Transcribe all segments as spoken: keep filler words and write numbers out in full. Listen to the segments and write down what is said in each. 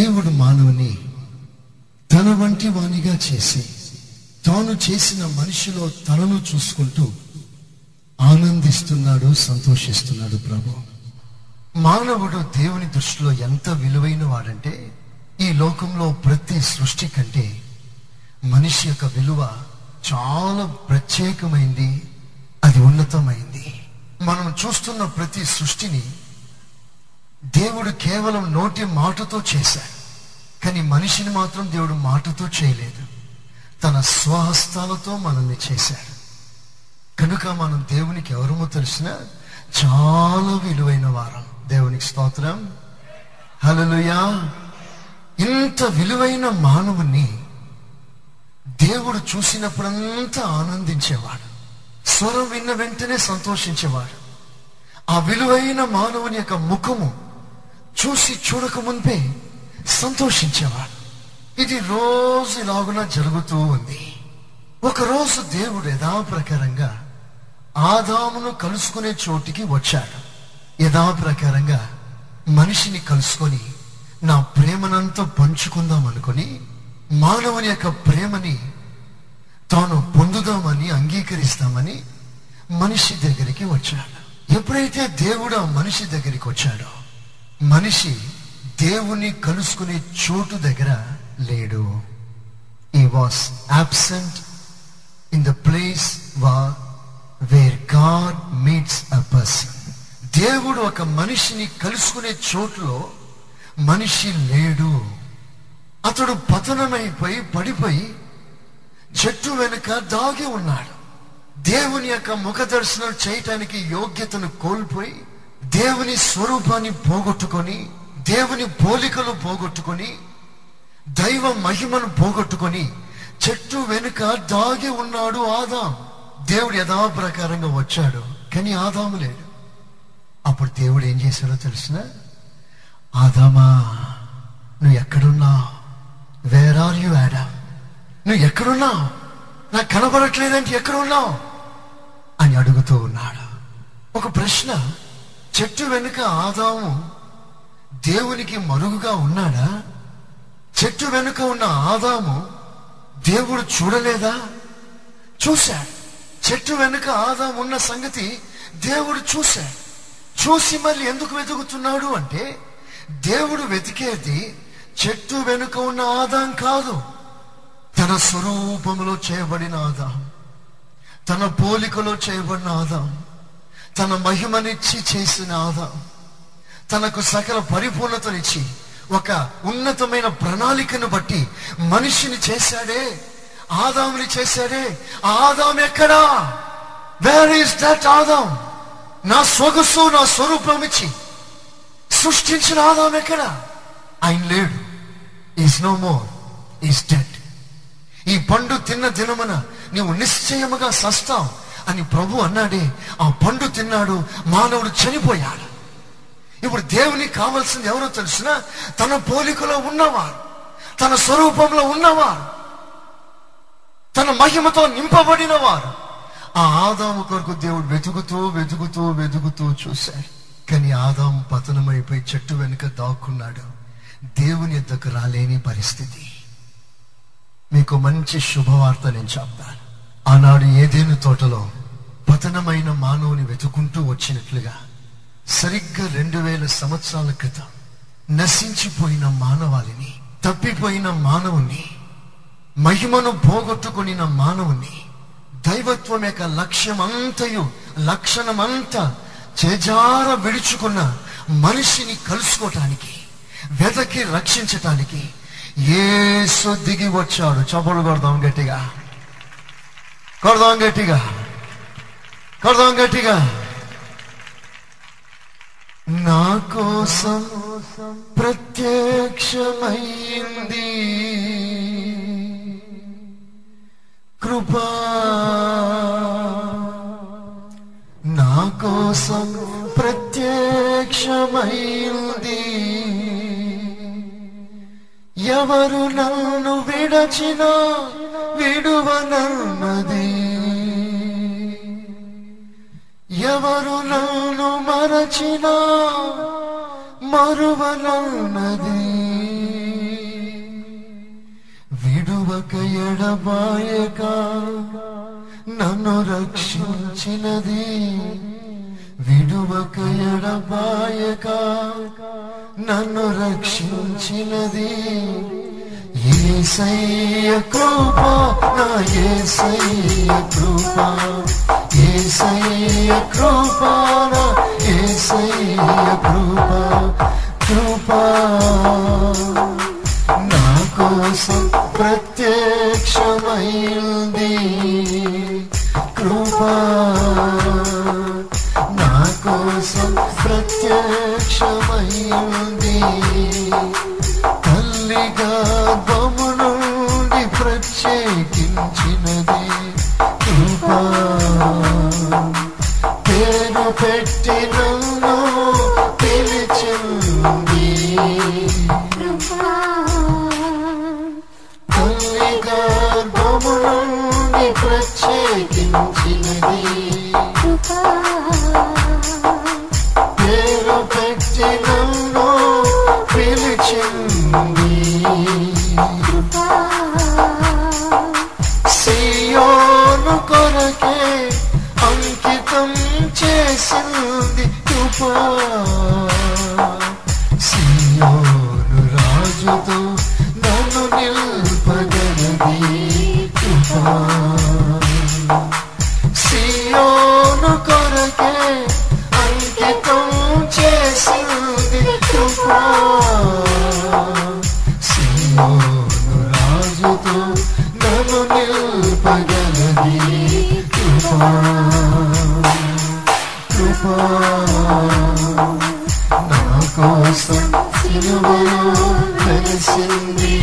దేవుడు మానవుని తన వంటి వానిగా చేసి తాను చేసిన మనిషిలో తనను చూసుకుంటూ ఆనందిస్తున్నాడు, సంతోషిస్తున్నాడు ప్రభు. మానవుడు దేవుని దృష్టిలో ఎంత విలువైన వాడంటే ఈ లోకంలో ప్రతి సృష్టి కంటే మనిషి యొక్క విలువ చాలా ప్రత్యేకమైంది, అది ఉన్నతమైంది. మనం చూస్తున్న ప్రతి సృష్టిని దేవుడు కేవలం నోటి మాటతో చేశాడు, కానీ మనిషిని మాత్రం దేవుడు మాటతో చేయలేదు, తన స్వహస్తాలతో మనల్ని చేశాడు. కనుక మనం దేవునికి ఎవరమో తెలిసిన చాలా విలువైన వారం. దేవునికి స్తోత్రం, హల్లెలూయా. ఇంత విలువైన మానవుని దేవుడు చూసినప్పుడంతా ఆనందించేవాడు, స్వరం విన్న వెంటనే సంతోషించేవాడు. ఆ విలువైన మానవుని యొక్క ముఖము చూసి చూడక మునిపే సంతోషించేవాడు. ఇది రోజు ఇలాగున జరుగుతూ ఉంది. ఒకరోజు దేవుడు యథాప్రకారంగా ఆదామును కలుసుకునే చోటికి వచ్చాడు. యథాప్రకారంగా మనిషిని కలుసుకొని నా ప్రేమనంతా పంచుకుందాం అనుకుని మానవుని యొక్క ప్రేమని తాను పొందుదామని, అంగీకరిస్తామని మనిషి దగ్గరికి వచ్చాడు. ఎప్పుడైతే దేవుడు ఆ మనిషి దగ్గరికి వచ్చాడో, మనిషి దేవుని కలుసుకునే చోటు దగ్గర లేడు. He was absent in the place where where God meets a person. దేవుడు ఒక మనిషిని కలుసుకునే చోటులో మనిషి లేడు. అతడు పతనమైపోయి పడిపోయి చెట్టు వెనుక దాగి ఉన్నాడు. దేవుని యొక్క ముఖ దర్శనం చేయటానికి యోగ్యతను కోల్పోయి, దేవుని స్వరూపాన్ని పోగొట్టుకొని, దేవుని పోలికలు పోగొట్టుకొని, దైవ మహిమను పోగొట్టుకొని చెట్టు వెనుక దాగి ఉన్నాడు ఆదాం. దేవుడు యథాప్రకారంగా వచ్చాడు, కానీ ఆదాము లేడు. అప్పుడు దేవుడు ఏం చేశాడో తెలిసిన, ఆదామా నువ్వు ఎక్కడున్నావు, వేర్ ఆర్ యు ఆడమ్, నువ్వు ఎక్కడున్నావు, నాకు కనబడట్లేదంటే ఎక్కడున్నావు అని అడుగుతూ ఉన్నాడు. ఒక ప్రశ్న, చెట్టు వెనుక ఆదాము దేవునికి మరుగుగా ఉన్నాడా? చెట్టు వెనుక ఉన్న ఆదాము దేవుడు చూడలేదా? చూశాడు. చెట్టు వెనుక ఆదాము ఉన్న సంగతి దేవుడు చూశాడు. చూసి మళ్ళీ ఎందుకు వెతుకుతున్నాడు అంటే, దేవుడు వెతికేది చెట్టు వెనుక ఉన్న ఆదాం కాదు, తన స్వరూపంలో చేయబడిన ఆదాం, తన పోలికలో చేయబడిన ఆదాం, తన మహిమనిచ్చి చేసిన ఆదాం, తనకు సకల పరిపూర్ణతనిచ్చి ఒక ఉన్నతమైన ప్రణాళికను బట్టి మనిషిని చేశాడే, ఆదాముని చేశాడే. ఆ ఆదాం ఎక్కడా? Where is that Adam? నా సొగసు నా స్వరూపం ఇచ్చి సృష్టించిన ఆదాం ఎక్కడా? ఆయన లేడు. Is no more, is dead. ఈ పండు తిన్న దినమున నీవు నిశ్చయముగా సస్తావు అని ప్రభు అన్నాడే. ఆ పండు తిన్నాడు, మానవుడు చనిపోయాడు. ఇప్పుడు దేవునికి కావాల్సింది ఎవరో తెలిసినా, తన పోలికలో ఉన్నవారు, తన స్వరూపంలో ఉన్నవారు, తన మహిమతో నింపబడిన వారు. ఆ ఆదాము కొరకు దేవుడు వెతుకుతూ వెతుకుతూ వెతుకుతూ చూశాడు, కానీ ఆదాము పతనమైపోయి చెట్టు వెనుక దాక్కున్నాడు. దేవుని ఎద్దకు రాలేని పరిస్థితి. మీకు మంచి శుభవార్త నేను చెప్తాను. ఆనాడు ఏదేను తోటలో పతనమైన మానవుని వెతుకుంటూ వచ్చినట్లుగా, సరిగ్గా రెండు వేల సంవత్సరాల క్రితం నశించిపోయిన మానవాళిని, తప్పిపోయిన మానవుని, మహిమను పోగొట్టుకుని మానవుని, దైవత్వం యొక్క లక్ష్యమంతయు లక్షణమంతా చేజార విడుచుకున్న మనిషిని కలుసుకోవటానికి, వెతకి రక్షించటానికి యేసు దిగి వచ్చాడు. చప్పలు కొడదాం గట్టిగా, కొడదాం గట్టిగా, కొడదాం గట్టిగా. నా కోసం ప్రత్యక్షమైంది కృపా, నా కోసం ప్రత్యక్షమైంది, ఎవరు నన్ను విడచినా విడువనన్నది, ఎవరు నన్ను మరచినా మరువనన్నది. ఎడబాయక నన్ను రక్షించినది, విడువక ఎడబాయక నన్ను రక్షించినది. యేసయ్య కృప, నా యేసయ్య కృప, యేసయ్య కృప, నా యేసయ్య కృప, కృప నా కోసం ప్రత్యక్షమైంది, కృప నా కోసం ప్రత్యక్షమైంది. తల్లిగా గమనుండి ప్రత్యేకించినది కృప, పేరు పెట్టినను పిలిచింది కృప. తల్లిగా గమనుండి ప్రత్యేకించినది కృప, పేరు పెట్టినను పిలిచింది కృప. సియోను కొరకే అంకితం చేసింది కృప, సియోను రాజుతో నన్ను నిలుపగలది కృప. సియోను కొరకే అంకితం చేసింది కృప, రాజుతో నన్ను నిలుపగలది కృప. కృప నా కోసం సిలువలో వెలసింది,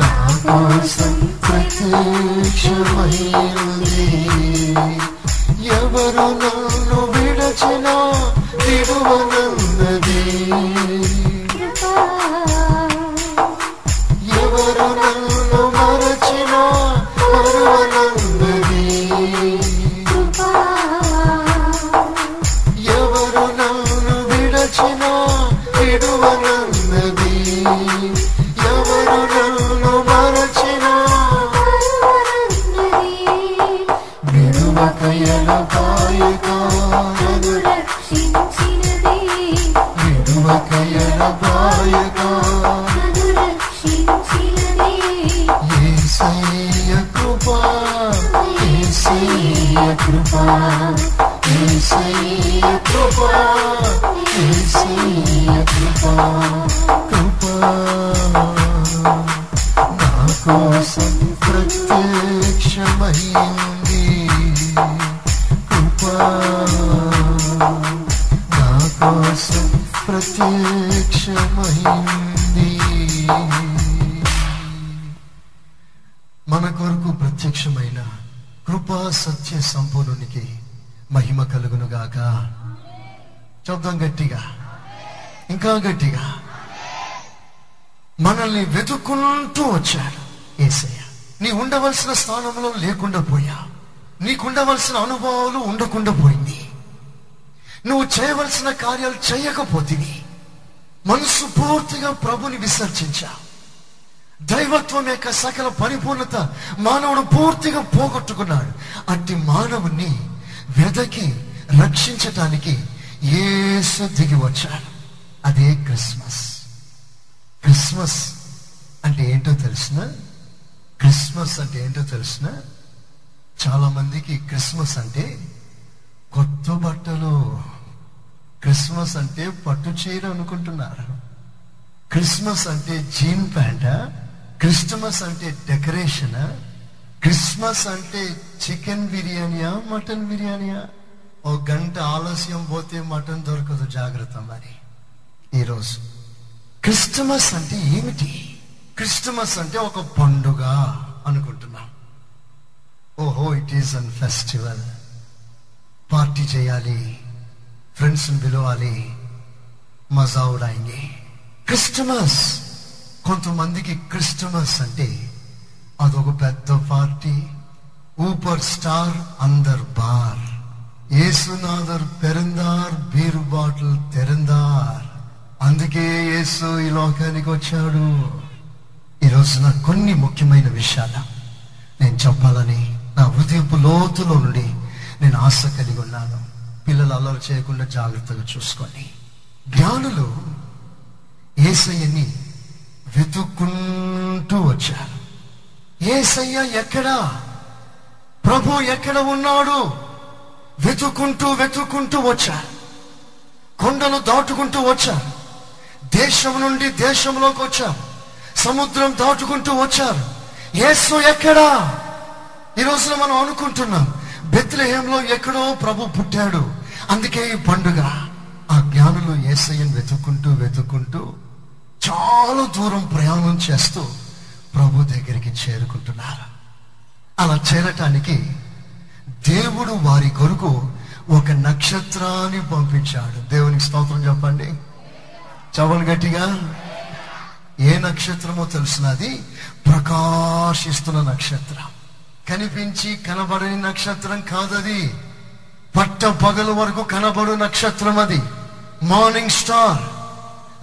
నా కోసం ప్రత్యక్షమైంది. ఎవరు నన్ను విడచినా దిగువనున్నది, ఎవరు నన్ను మరచినా మరువనున్నది, ఎవరు నన్ను విడచినా విడువనున్నది, ఎవరు నన్ను మరచినా విడువక ఎడబాయక విడువక ఎడబాయక యేసయ్య కృప, యేసయ్య కృప, యేసయ్య కృప, యేసయ్య కృప, కృప నా కోసం ప్రత్యక్షమైంది, కృప నా కోసం ప్రత్యక్షమైంది. మన కొరకు ప్రత్యక్షమైన కృపా సత్య సంపూర్ణునికి మహిమ కలుగునుగాక. చెప్దాం గట్టిగా, ఇంకా గట్టిగా. మనల్ని వెతుక్కుంటూ వచ్చాడు యేసయ్య. నీ ఉండవలసిన స్థానంలో లేకుండా పోయా, నీకుండవలసిన అనుభవాలు ఉండకుండా పోయింది, నువ్వు చేయవలసిన కార్యాలు చేయకపోతివి, మనసు పూర్తిగా ప్రభుని విసర్జించా. దైవత్వం యొక్క సకల పరిపూర్ణత మానవుడు పూర్తిగా పోగొట్టుకున్నాడు. అట్టి మానవుణ్ణి వెదకి రక్షించటానికి యేసు దిగి వచ్చాడు. అదే క్రిస్మస్. క్రిస్మస్ అంటే ఏంటో తెలిసిన క్రిస్మస్ అంటే ఏంటో తెలిసిన చాలా మందికి క్రిస్మస్ అంటే కొత్త బట్టలు, క్రిస్మస్ అంటే పట్టు చీర అనుకుంటున్నారు, క్రిస్మస్ అంటే జీన్ ప్యాంటా, క్రిస్మస్ అంటే డెకరేషనా, క్రిస్మస్ అంటే చికెన్ బిర్యానీయా మటన్ బిర్యానీయా. ఓ గంట ఆలస్యం పోతే మటన్ దొరకదు, జాగ్రత్త. మరి ఈరోజు క్రిస్మస్ అంటే ఏమిటి? క్రిస్మస్ అంటే ఒక పండుగ అనుకుంటున్నాం. ఓహో, it is an festival. Party చేయాలి, ఫ్రెండ్స్ని పిలవాలి, మజా ఉడాయింది. క్రిస్మస్. కొంతమందికి క్రిస్మస్ అంటే అదొక పెద్ద పార్టీ, సూపర్ స్టార్ అందర్ బార్, యేసునాథర్ పెరందార్, బీరు బాటిల్ తెరందార్. అందుకే యేసు ఈ లోకానికి వచ్చాడు. ఈరోజు నాకు కొన్ని ముఖ్యమైన విషయాలు నేను చెప్పాలని నా హృదయపు లోతులో నుండి నేను ఆశ కలిగి ఉన్నాను. పిల్లలు అల్లరి చేయకుండా జాగ్రత్తగా చూసుకోండి. జ్ఞానులు యేసయ్యని వెతుక్కుంటూ వచ్చారు. యేసయ్య ఎక్కడా, ప్రభు ఎక్కడ ఉన్నాడు వెతుక్కుంటూ వెతుక్కుంటూ వచ్చారు. కొండలు దాటుకుంటూ వచ్చారు, దేశం నుండి దేశంలోకి వచ్చారు, సముద్రం దాటుకుంటూ వచ్చారు. యేసు ఎక్కడా? ఈ రోజున మనం అనుకుంటున్నాం బెత్లెహేంలో ఎక్కడో ప్రభు పుట్టాడు, అందుకే ఈ పండుగ. ఆ జ్ఞానులు యేసయ్యను వెతుక్కుంటూ వెతుక్కుంటూ చాలా దూరం ప్రయాణం చేస్తూ ప్రభు దగ్గరికి చేరుకుంటున్నారు. అలా చేరటానికి దేవుడు వారి కొరకు ఒక నక్షత్రాన్ని పంపించాడు. దేవునికి స్తోత్రం చెప్పండి, చవలు గట్టిగా. ఏ నక్షత్రమో తెలుసునది, ప్రకాశిస్తున్న నక్షత్రం, కనిపించి కనబడని నక్షత్రం కాదది, పట్ట పగలు వరకు కనబడు నక్షత్రం అది, మార్నింగ్ స్టార్,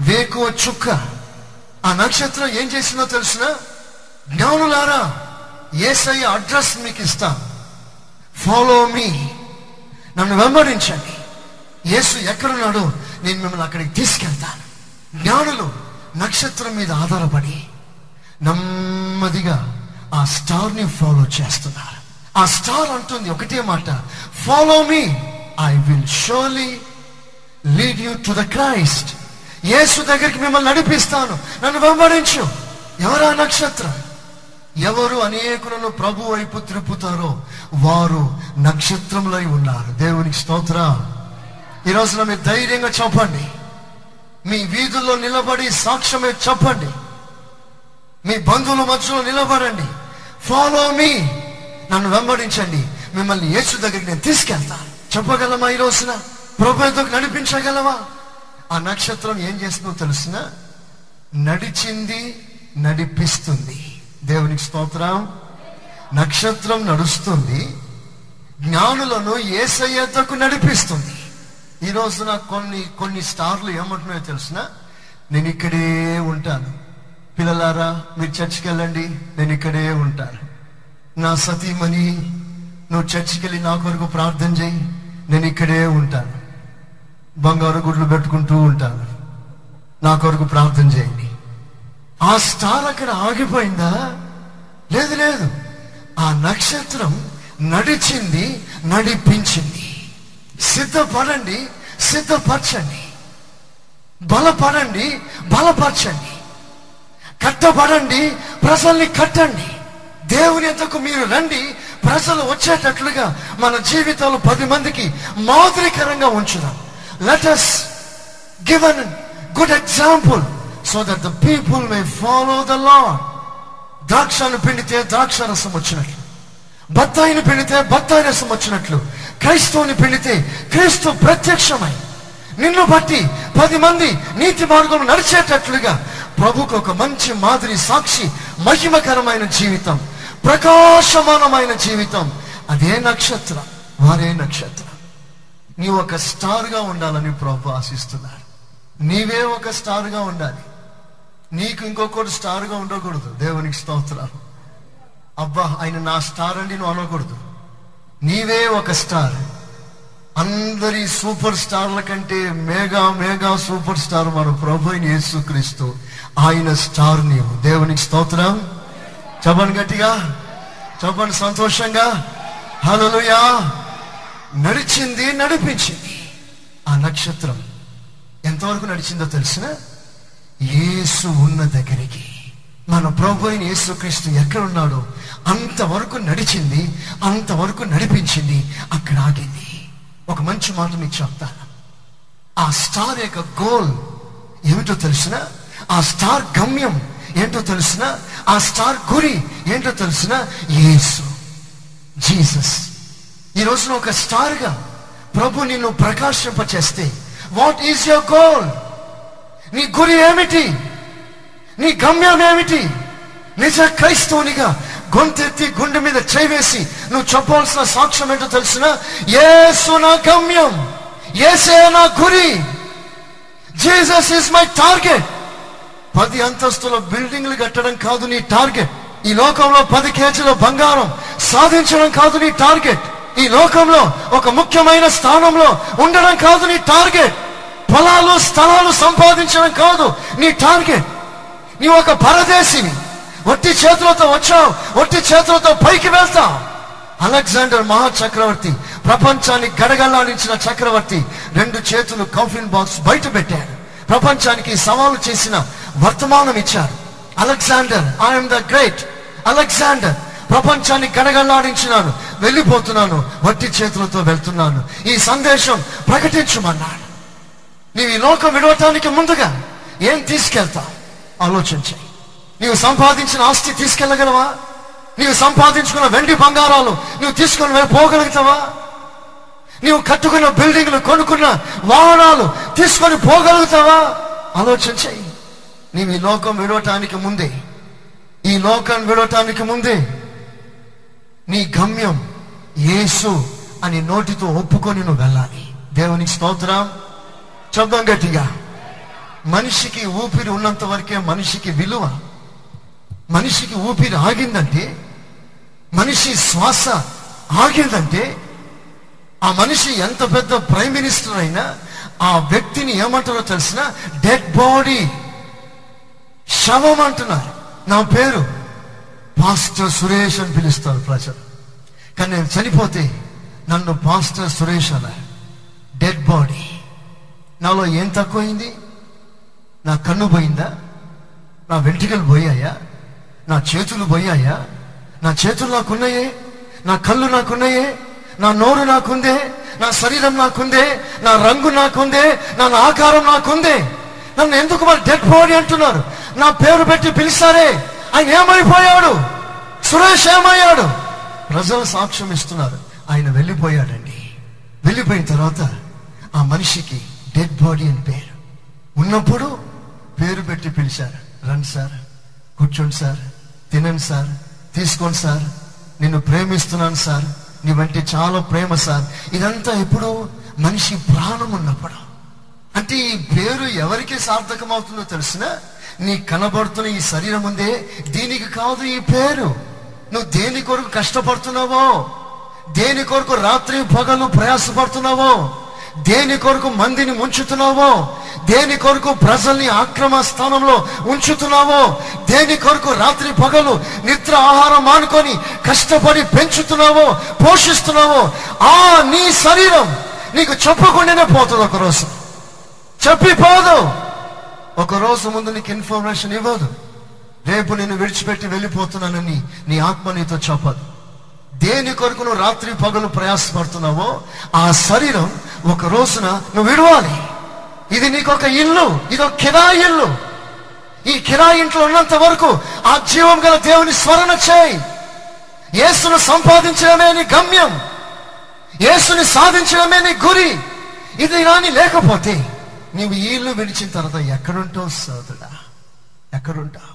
వేకు చుక్క. ఆ నక్షత్రం ఏం చేసిందో తెలుసిన జ్ఞానులారా, యేసయ్య అడ్రస్ మీకు ఇస్తా, ఫాలో మీ, నన్ను వెంబడించండి, యేసు ఎక్కడున్నాడో నేను మిమ్మల్ని అక్కడికి తీసుకెళ్తాను. జ్ఞానులు నక్షత్రం మీద ఆధారపడి నెమ్మదిగా ఆ స్టార్ని ఫాలో చేస్తున్నారు. ఆ స్టార్ అంటుంది ఒకటే మాట, follow me, I will surely lead you to the Christ. యేసు దగ్గరికి మిమ్మల్ని నడిపిస్తాను, నన్ను వెంబడించు. ఎవరా నక్షత్రం? ఎవరు అనేకులను ప్రభు వైపు త్రిప్పుతారో వారు నక్షత్రంలో ఉన్నారు. దేవునికి స్తోత్ర. ఈ రోజున మీరు ధైర్యంగా చెప్పండి, మీ వీధుల్లో నిలబడి సాక్ష్యమే చెప్పండి, మీ బంధువుల మధ్యలో నిలబడండి, ఫాలో మీ, నన్ను వెంబడించండి, మిమ్మల్ని యేసు దగ్గరికి నేను తీసుకెళ్తాను. చెప్పగలమా? ఈ రోజున ప్రభుత్వకు నడిపించగలవా? ఆ నక్షత్రం ఏం చేస్తుందో తెలుసిన నడిచింది, నడిపిస్తుంది. దేవునికి స్తోత్రం. నక్షత్రం నడుస్తుంది, జ్ఞానులను యేసయ్యకు నడిపిస్తుంది. ఈ రోజున కొన్ని కొన్ని స్టార్లు ఏమంటున్నాయో తెలిసిన, నేను ఇక్కడే ఉంటాను, పిల్లలారా మీరు చర్చికి వెళ్ళండి, నేను ఇక్కడే ఉంటాను, నా సతీమణి నువ్వు చర్చికి వెళ్ళి నా కొరకు ప్రార్థన చేయి, నేను ఇక్కడే ఉంటాను, బంగారు గుడ్లు పెట్టుకుంటూ ఉంటాను, నా కొరకు ప్రార్థన చేయండి. ఆ స్టార్ అక్కడ ఆగిపోయిందా? లేదు లేదు, ఆ నక్షత్రం నడిచింది, నడిపించింది. సిద్ధపడండి, సిద్ధపరచండి, బలపడండి, బలపరచండి, కట్టబడండి, ప్రజల్ని కట్టండి. దేవుని ఎంతకు మీరు రండి, ప్రజలు వచ్చేటట్లుగా మన జీవితాలు పది మందికి మాదిరికరంగా ఉంచుదాం. Let us give a good example so that the people may follow the Lord. ద్రాక్షను పిండితే ద్రాక్ష రసం వచ్చినట్లు, బత్తాయిని పిండితే బత్తాయి రసం వచ్చినట్లు, క్రైస్తవుని పిండితే క్రీస్తు ప్రత్యక్షమై నిన్ను బట్టి పది మంది నీతి మార్గం నడిచేటట్లుగా ప్రభుకు ఒక మంచి మాదిరి సాక్షి, మహిమకరమైన జీవితం, ప్రకాశమానమైన జీవితం. అదే నక్షత్రం, వారే నక్షత్రం. నీవు ఒక స్టార్గా ఉండాలని ప్రభు ఆశిస్తున్నారు. నీవే ఒక స్టార్గా ఉండాలి, నీకు ఇంకొకటి స్టార్గా ఉండకూడదు. దేవునికి స్తోత్రాలు. అబ్బా ఆయన నా స్టార్ అండి నువ్వు అనకూడదు. నీవే ఒక స్టార్, అందరి సూపర్ స్టార్ల కంటే మెగా మెగా సూపర్ స్టార్ మన ప్రభువైన యేసుక్రీస్తు, ఆయన స్టార్ నీవు. దేవునికి స్తోత్రం. చెప్పండి గట్టిగా, చెప్పండి సంతోషంగా, హల్లెలూయా. నడిచింది, నడిపించింది. ఆ నక్షత్రం ఎంతవరకు నడిచిందో తెలిసిన యేసు ఉన్న దగ్గరికి, మన ప్రభువైన యేసుక్రీస్తు ఎక్కడున్నాడో అంతవరకు నడిచింది, అంతవరకు నడిపించింది, అక్కడ ఆగింది. ఒక మంచి మాట మీకు చెప్తాను, ఆ స్టార్ యొక్క గోల్ ఏమిటో తెలిసిన, ఆ స్టార్ గమ్యం ఏంటో తెలిసిన, ఆ స్టార్ గురి ఏంటో తెలిసిన యేసు, జీసస్. ఈ రోజున ఒక స్టార్గా ప్రభు నిన్ను ప్రకాశింపచేస్తే వాట్ ఈజ్ యువర్ గోల్? నీ గురి ఏమిటి? నీ గమ్యం ఏమిటి? నిజ క్రైస్తవునిగా గొంతెత్తి గుండె మీద చేవేసి నువ్వు చెప్పాల్సిన సాక్ష్యం ఏంటో తెలిసిన, యేసు నా గమ్యం, యేసే నా గురి, జీసస్ ఈజ్ మై టార్గెట్. పది అంతస్తుల బిల్డింగ్లు కట్టడం కాదు నీ టార్గెట్. ఈ లోకంలో పది కేజీల బంగారం సాధించడం కాదు నీ టార్గెట్. ఈ లోకంలో ఒక ముఖ్యమైన స్థానంలో ఉండడం కాదు నీ టార్గెట్. పొలాలు స్థలాలు సంపాదించడం కాదు నీ టార్గెట్. నీవు ఒక పరదేశిని, వట్టి చేతులతో వచ్చావు, వట్టి చేతులతో పైకి వెళ్తావు. అలెగ్జాండర్ మహాచక్రవర్తి, ప్రపంచాన్ని గడగలాడించిన చక్రవర్తి, రెండు చేతులు కౌఫిన్ బాక్స్ బయట పెట్టాడు. ప్రపంచానికి సవాలు చేసిన వర్తమానం ఇచ్చారు. Alexander, I'm the great Alexander. ప్రపంచాన్ని గడగలాడించినాను, వెళ్ళిపోతున్నాను, వట్టి చేతులతో వెళ్తున్నాను, ఈ సందేశం ప్రకటించమన్నాడు. నీవు ఈ లోకం విడవటానికి ముందుగా ఏం తీసుకెళ్తావు ఆలోచించాయి. నీవు సంపాదించిన ఆస్తి తీసుకెళ్ళగలవా? నీవు సంపాదించుకున్న వెండి బంగారాలు నువ్వు తీసుకొని పోగలుగుతావా? నీవు కట్టుకున్న బిల్డింగ్లు, కొనుక్కున్న వాహనాలు తీసుకొని పోగలుగుతావా? ఆలోచించాయి. నీవు ఈ లోకం విడవటానికి ముందే, ఈ లోకం విడవటానికి ముందే నీ గమ్యం యేసు అని నోటితో ఒప్పుకొని నువ్వు వెళ్ళాలి. దేవునికి స్తోత్రం. చెప్దాం గట్టిగా. మనిషికి ఊపిరి ఉన్నంత వరకే మనిషికి విలువ. మనిషికి ఊపిరి ఆగిందంటే, మనిషి శ్వాస ఆగిందంటే, ఆ మనిషి ఎంత పెద్ద ప్రైమ్ మినిస్టర్ అయినా ఆ వ్యక్తిని ఏమంటారో తెలిసిన డెడ్ బాడీ, శవం అంటున్నారు. నా పేరు పాస్టర్ సురేష్ అని పిలుస్తారు ప్రజలు. కానీ నేను చనిపోతే నన్ను పాస్టర్ సురేష్ అలా డెడ్ బాడీ. నాలో ఏం తక్కువైంది? నా కన్ను పోయిందా? నా వెంట్రుకలు పోయాయా? నా చేతులు పోయాయా? నా చేతులు నాకున్నాయే, నా కళ్ళు నాకున్నాయే, నా నోరు నాకుందే, నా శరీరం నాకుందే, నా రంగు నాకుందే, నా ఆకారం నాకుందే. నన్ను ఎందుకు మరి డెడ్ బాడీ అంటున్నారు? నా పేరు పెట్టి పిలిచారే, ఆయన ఏమైపోయాడు? సురేష్ ఏమయ్యాడు? ప్రజలు సాక్ష్యం ఇస్తున్నారు. ఆయన వెళ్ళిపోయాడండి. వెళ్ళిపోయిన తర్వాత ఆ మనిషికి డెడ్ బాడీ అని పేరు. ఉన్నప్పుడు పేరు పెట్టి పిలిచారు, రండి సార్, కూర్చోండి సార్, తినండి సార్, తీసుకోండి సార్, నిన్ను ప్రేమిస్తున్నాను సార్, నీ వంటి చాలా ప్రేమ సార్. ఇదంతా ఎప్పుడు? మనిషి ప్రాణం ఉన్నప్పుడు. అంటే ఈ పేరు ఎవరికి సార్థకం అవుతుందో తెలిసిన నీ కనబడుతున్న ఈ శరీరం ఉందే, దీనికి కాదు ఈ పేరు. నువ్వు దేని కొరకు కష్టపడుతున్నావో, దేని కొరకు రాత్రి పగలు ప్రయాసపడుతున్నావో, దేని కొరకు మందిని ఉంచుతున్నావో, దేని కొరకు ప్రజల్ని ఆక్రమ స్థానంలో ఉంచుతున్నావో, దేని కొరకు రాత్రి పగలు నిద్ర ఆహారం మానుకొని కష్టపడి పెంచుతున్నావో, పోషిస్తున్నావో, ఆ నీ శరీరం నీకు చెప్పకుండానే పోతుంది. ఒకరోజు చెప్పిపోదు. ఒకరోజు ముందు నీకు ఇన్ఫర్మేషన్ ఇవ్వదు. రేపు నేను విడిచిపెట్టి వెళ్ళిపోతున్నానని నీ ఆత్మ నీతో చెప్పదు. దేని కొరకు నువ్వు రాత్రి పగలు ప్రయాసపడుతున్నావో ఆ శరీరం ఒక రోజున నువ్వు విడవాలి. ఇది నీకొక ఇల్లు, ఇదొక కిరాయి ఇల్లు. ఈ కిరాయి ఇంట్లో ఉన్నంత వరకు ఆ జీవం గల దేవుని స్మరణ చేయి. యేసును సంపాదించడమే నీ గమ్యం, యేసుని సాధించడమే నీ గురి. ఇది రాని లేకపోతే నీవు ఈ ఇల్లు విడిచిన తర్వాత ఎక్కడుంటావు సోదరుడా? ఎక్కడుంటావు?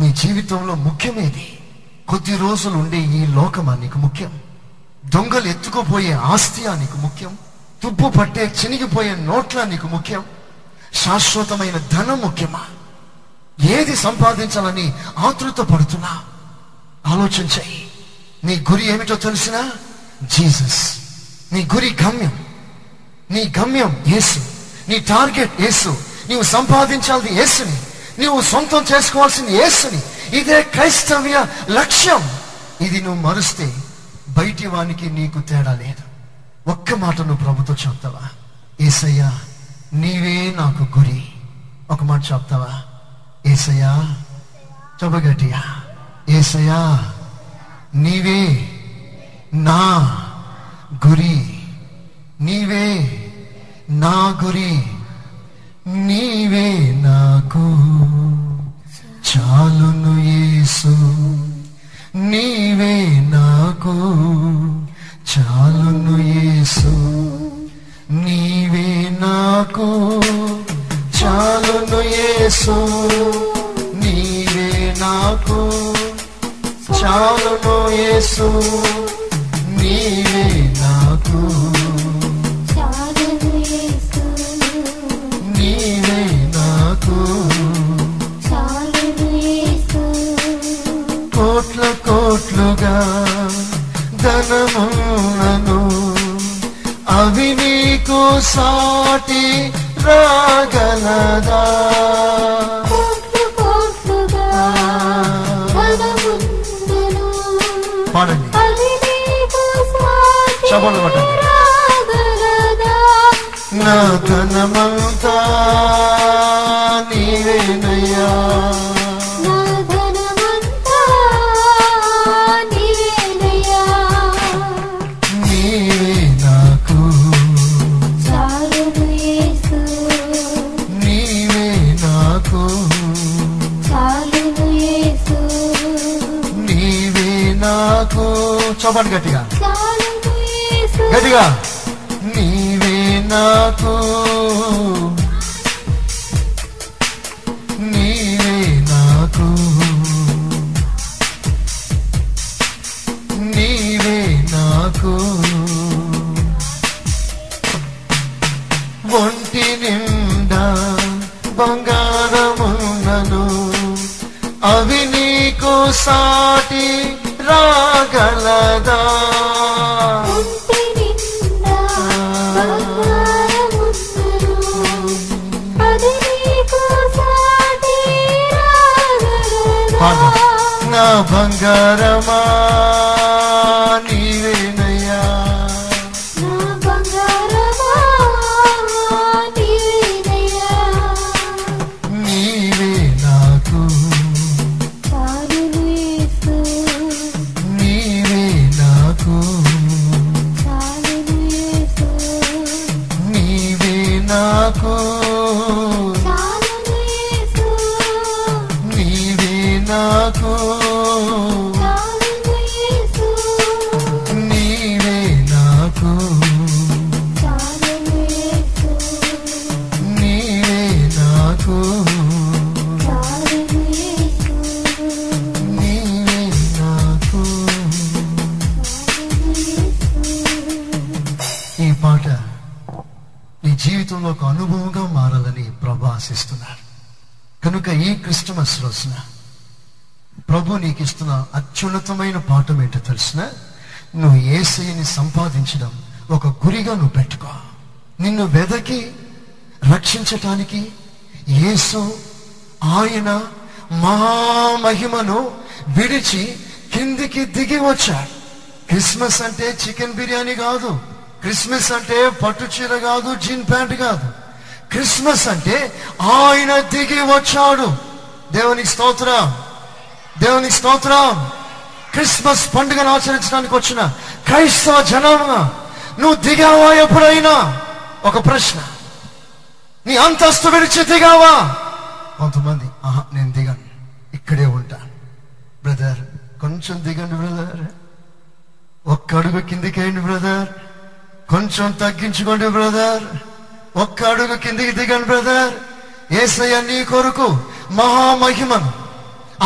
నీ జీవితంలో ముఖ్యమేది? కొద్ది రోజులు ఉండే ఈ లోకమా నీకు ముఖ్యం? దొంగలు ఎత్తుకుపోయే ఆస్తియా నీకు ముఖ్యం? తుప్పు పట్టే చినిగిపోయే నోట్లా నీకు ముఖ్యం? శాశ్వతమైన ధనం ముఖ్యమా? ఏది సంపాదించాలని ఆతృత పడుతున్నా? ఆలోచించాయి. నీ గురి ఏమిటో తెలిసినా జీసస్. నీ గురి గమ్యం, నీ గమ్యం యేసు, నీ టార్గెట్ యేసు, నీవు సంపాదించాల్ది యేసుని, నీవు సొంతం చేసుకోవాల్సింది యేసుని. ఇదే క్రైస్తవ్య లక్ష్యం. ఇది నువ్వు మరుస్తే బయటి వానికి నీకు తేడా లేదు. ఒక్క మాట నువ్వు ప్రభుతో చెప్తావా? ఏసయ్యా, నీవే నాకు గురి. ఒక మాట చెప్తావా? ఏసయ్యా, చెప్పగట్టియా, ఏసయ్యా నీవే నా గురి, నీవే నా గురి, నీవే నాకు చాలును యేసు, నీవే నాకు చాలును యేసు, నీవే నాకు చాలును యేసు, నీవే నాకు చాలును యేసు, నీవే నాకు చాలును యేసు, నీవే నాకు చాలును. నీకు సాటి రాగలదా? పాడండి, చపాలు పట్టండి. నా ధనమంతా నీవేనయ్యా, చెప్పండి గట్టిగా గట్టిగా. నీవే నాకు, నీవే నాకు, నీవే నాకు. ఒంటి నిండా బంగారమున్నను, అవి నీకు సాటి రాగలదా? నా బంగారమా నీవేనయ్యా, నీవే నాకు, నీవే నాకు, నీవే నాకు, నీవే నాకు. ఈ పాట నీ జీవితంలో ఒక అనుభవంగా మారాలని ప్రభు ఆశిస్తున్నాడు. కనుక ఈ క్రిస్మస్ రోజున ప్రభు నీకు ఇస్తున్న అత్యున్నతమైన పాఠం ఏంటో తెలిసిన, నువ్వు యేసుని సంపాదించడం ఒక గురిగా నువ్వు పెట్టుకో. నిన్ను వెదకి రక్షించటానికి యేసు ఆయన మహామహిమను విడిచి కిందికి దిగి వచ్చాడు. క్రిస్మస్ అంటే చికెన్ బిర్యానీ కాదు, క్రిస్మస్ అంటే పట్టు చీర కాదు, జీన్ ప్యాంట్ కాదు. క్రిస్మస్ అంటే ఆయన దిగి వచ్చాడు. దేవునికి స్తోత్రం, దేవునికి స్తోత్రం. క్రిస్మస్ పండుగను ఆచరించడానికి వచ్చిన క్రైస్తవ జనాభా, నువ్వు దిగావా? ఎప్పుడైనా ఒక ప్రశ్న, నీ అంతస్తు విడిచి దిగావా? కొంతమంది ఆహా నేను దిగాను, ఇక్కడే ఉంటాను. బ్రదర్ కొంచెం దిగండి బ్రదర్, ఒక్క అడుగు కిందికి వేయండి బ్రదర్, కొంచెం తగ్గించుకోండి బ్రదర్, ఒక్క అడుగు కిందికి దిగండి బ్రదర్. యేసయ్య నీ కొరకు మహామహిమను,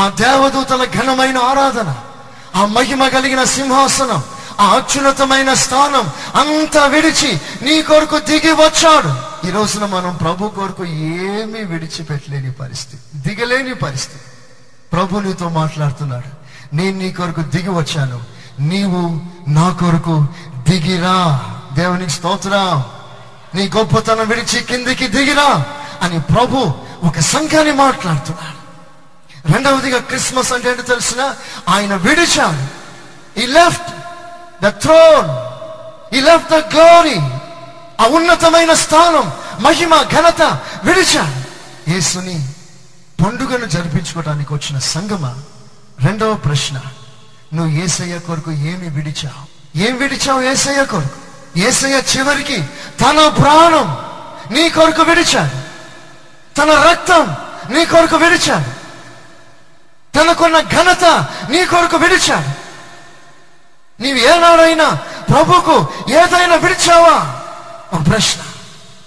ఆ దేవదూతల ఘనమైన ఆరాధన, ఆ మహిమ కలిగిన సింహాసనం, ఆ అత్యున్నతమైన స్థానం అంతా విడిచి నీ కొరకు దిగి వచ్చాడు. ఈ రోజున మనం ప్రభు కొరకు ఏమీ విడిచిపెట్టలేని పరిస్థితి, దిగలేని పరిస్థితి. ప్రభు నీతో మాట్లాడుతున్నాడు, నేను నీ కొరకు దిగి వచ్చాను, నీవు నా కొరకు దిగిరా. దేవునికి స్తోత్రం. నీ గొప్పతనం విడిచి కిందికి దిగిరా అని ప్రభు ఒక సంఘాన్ని మాట్లాడుతున్నాడు. రెండవదిగా క్రిస్మస్ అంటే ఏంటో తెలిసిన, ఆయన విడిచాడు. He left the throne, He left the glory. ఆ ఉన్నతమైన స్థానం, మహిమ, ఘనత విడిచాడు. యేసుని పండుగను జరిపించుకోవడానికి వచ్చిన సంగమా? రెండవ ప్రశ్న, నువ్వు యేసయ్య కొరకు ఏమి విడిచావు? ఏం విడిచావు యేసయ్య కొరకు? యేసయ్య చివరికి తన ప్రాణం నీ కొరకు విడిచాడు, తన రక్తం నీ కొరకు విడిచాడు, తనకున్న ఘనత నీ కొరకు విడిచాడు. నీవు ఏనాడైనా ప్రభుకు ఏదైనా విడిచావా? ఒక ప్రశ్న.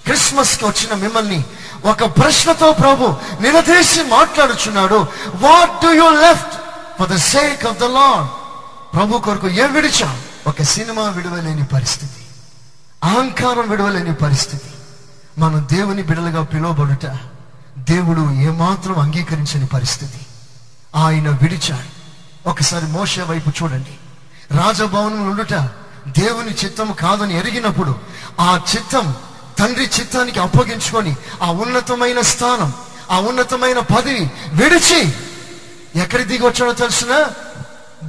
క్రిస్మస్కి వచ్చిన మిమ్మల్ని ఒక ప్రశ్నతో ప్రభు నిలదీసి మాట్లాడుచున్నాడు. What do you left for the sake of the lord? ప్రభు కొరకు ఏం విడిచావు? ఒక సినిమా విడవలేని పరిస్థితి, అహంకారం విడవలేని పరిస్థితి. మనం దేవుని బిడలుగా పిలువబడుట దేవుడు ఏమాత్రం అంగీకరించని పరిస్థితి. ఆయన విడిచాడు. ఒకసారి మోషే వైపు చూడండి. రాజభవనం నుండుట దేవుని చిత్తం కాదని ఎరిగినప్పుడు ఆ చిత్తం తండ్రి చిత్తానికి అప్పగించుకొని ఆ ఉన్నతమైన స్థానం, ఆ ఉన్నతమైన పదవి విడిచి ఎక్కడికి దిగి వచ్చాడో తెలిసిన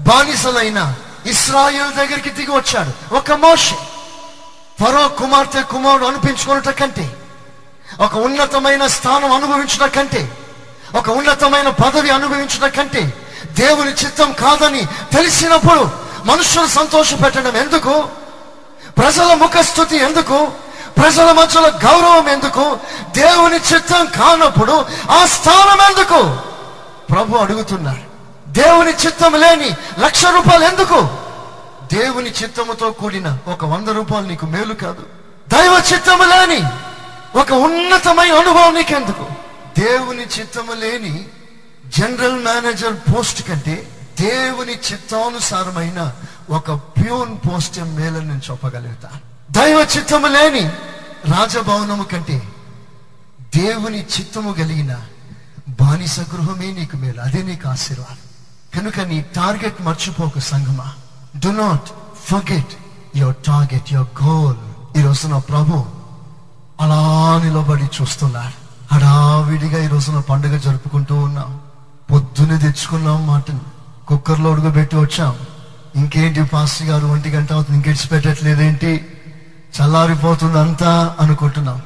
బానిసలైన ఇశ్రాయేలు దగ్గరికి దిగి వచ్చాడు ఒక మోషే. ఫరో కుమార్తె కుమారుడు అనిపించుకున్నట కంటే, ఒక ఉన్నతమైన స్థానం అనుభవించట కంటే, ఒక ఉన్నతమైన పదవి అనుభవించట కంటే, దేవుని చిత్తం కాదని తెలిసినప్పుడు మనుషులు సంతోష పెట్టడం ఎందుకు? ప్రజల ముఖస్థుతి ఎందుకు? ప్రజల మధ్యలో గౌరవం ఎందుకు? దేవుని చిత్తం కానప్పుడు ఆ స్థానం ఎందుకు? ప్రభు అడుగుతున్నారు. దేవుని చిత్తం లేని లక్ష రూపాయలు ఎందుకు? దేవుని చిత్తముతో కూడిన ఒక వంద రూపాయలు నీకు మేలు కాదు. దైవ చిత్తము లేని ఒక ఉన్నతమైన అనుభవం నీకెందుకు? దేవుని చిత్తము లేని జనరల్ మేనేజర్ పోస్ట్ కంటే దేవుని చిత్తానుసారమైన ఒక ప్యూన్ పోస్ట్ మేలని నేను చెప్పగలుగుతా. దైవ చిత్తము లేని రాజభవనము కంటే దేవుని చిత్తము కలిగిన బానిస గృహమే నీకు మేలు, అదే నీకు ఆశీర్వాదం. కనుక నీ టార్గెట్ మర్చిపోకు సంగమా. Do not forget your target, your goal. ఈరోజు నా ప్రభు అలా నిలబడి చూస్తున్నారు. హడావిడిగా ఈరోజు నా పండుగ జరుపుకుంటూ ఉన్నాం. పొద్దునే తెచ్చుకున్నాం మాటను, కుక్కర్లో అడుగుపెట్టి వచ్చాం. ఇంకేంటి పాస్టర్ గారు ఒంటి గంట అవుతుంది ఇంకెడ్చి పెట్టట్లేదేంటి, చల్లారిపోతుంది అంతా అనుకుంటున్నాం.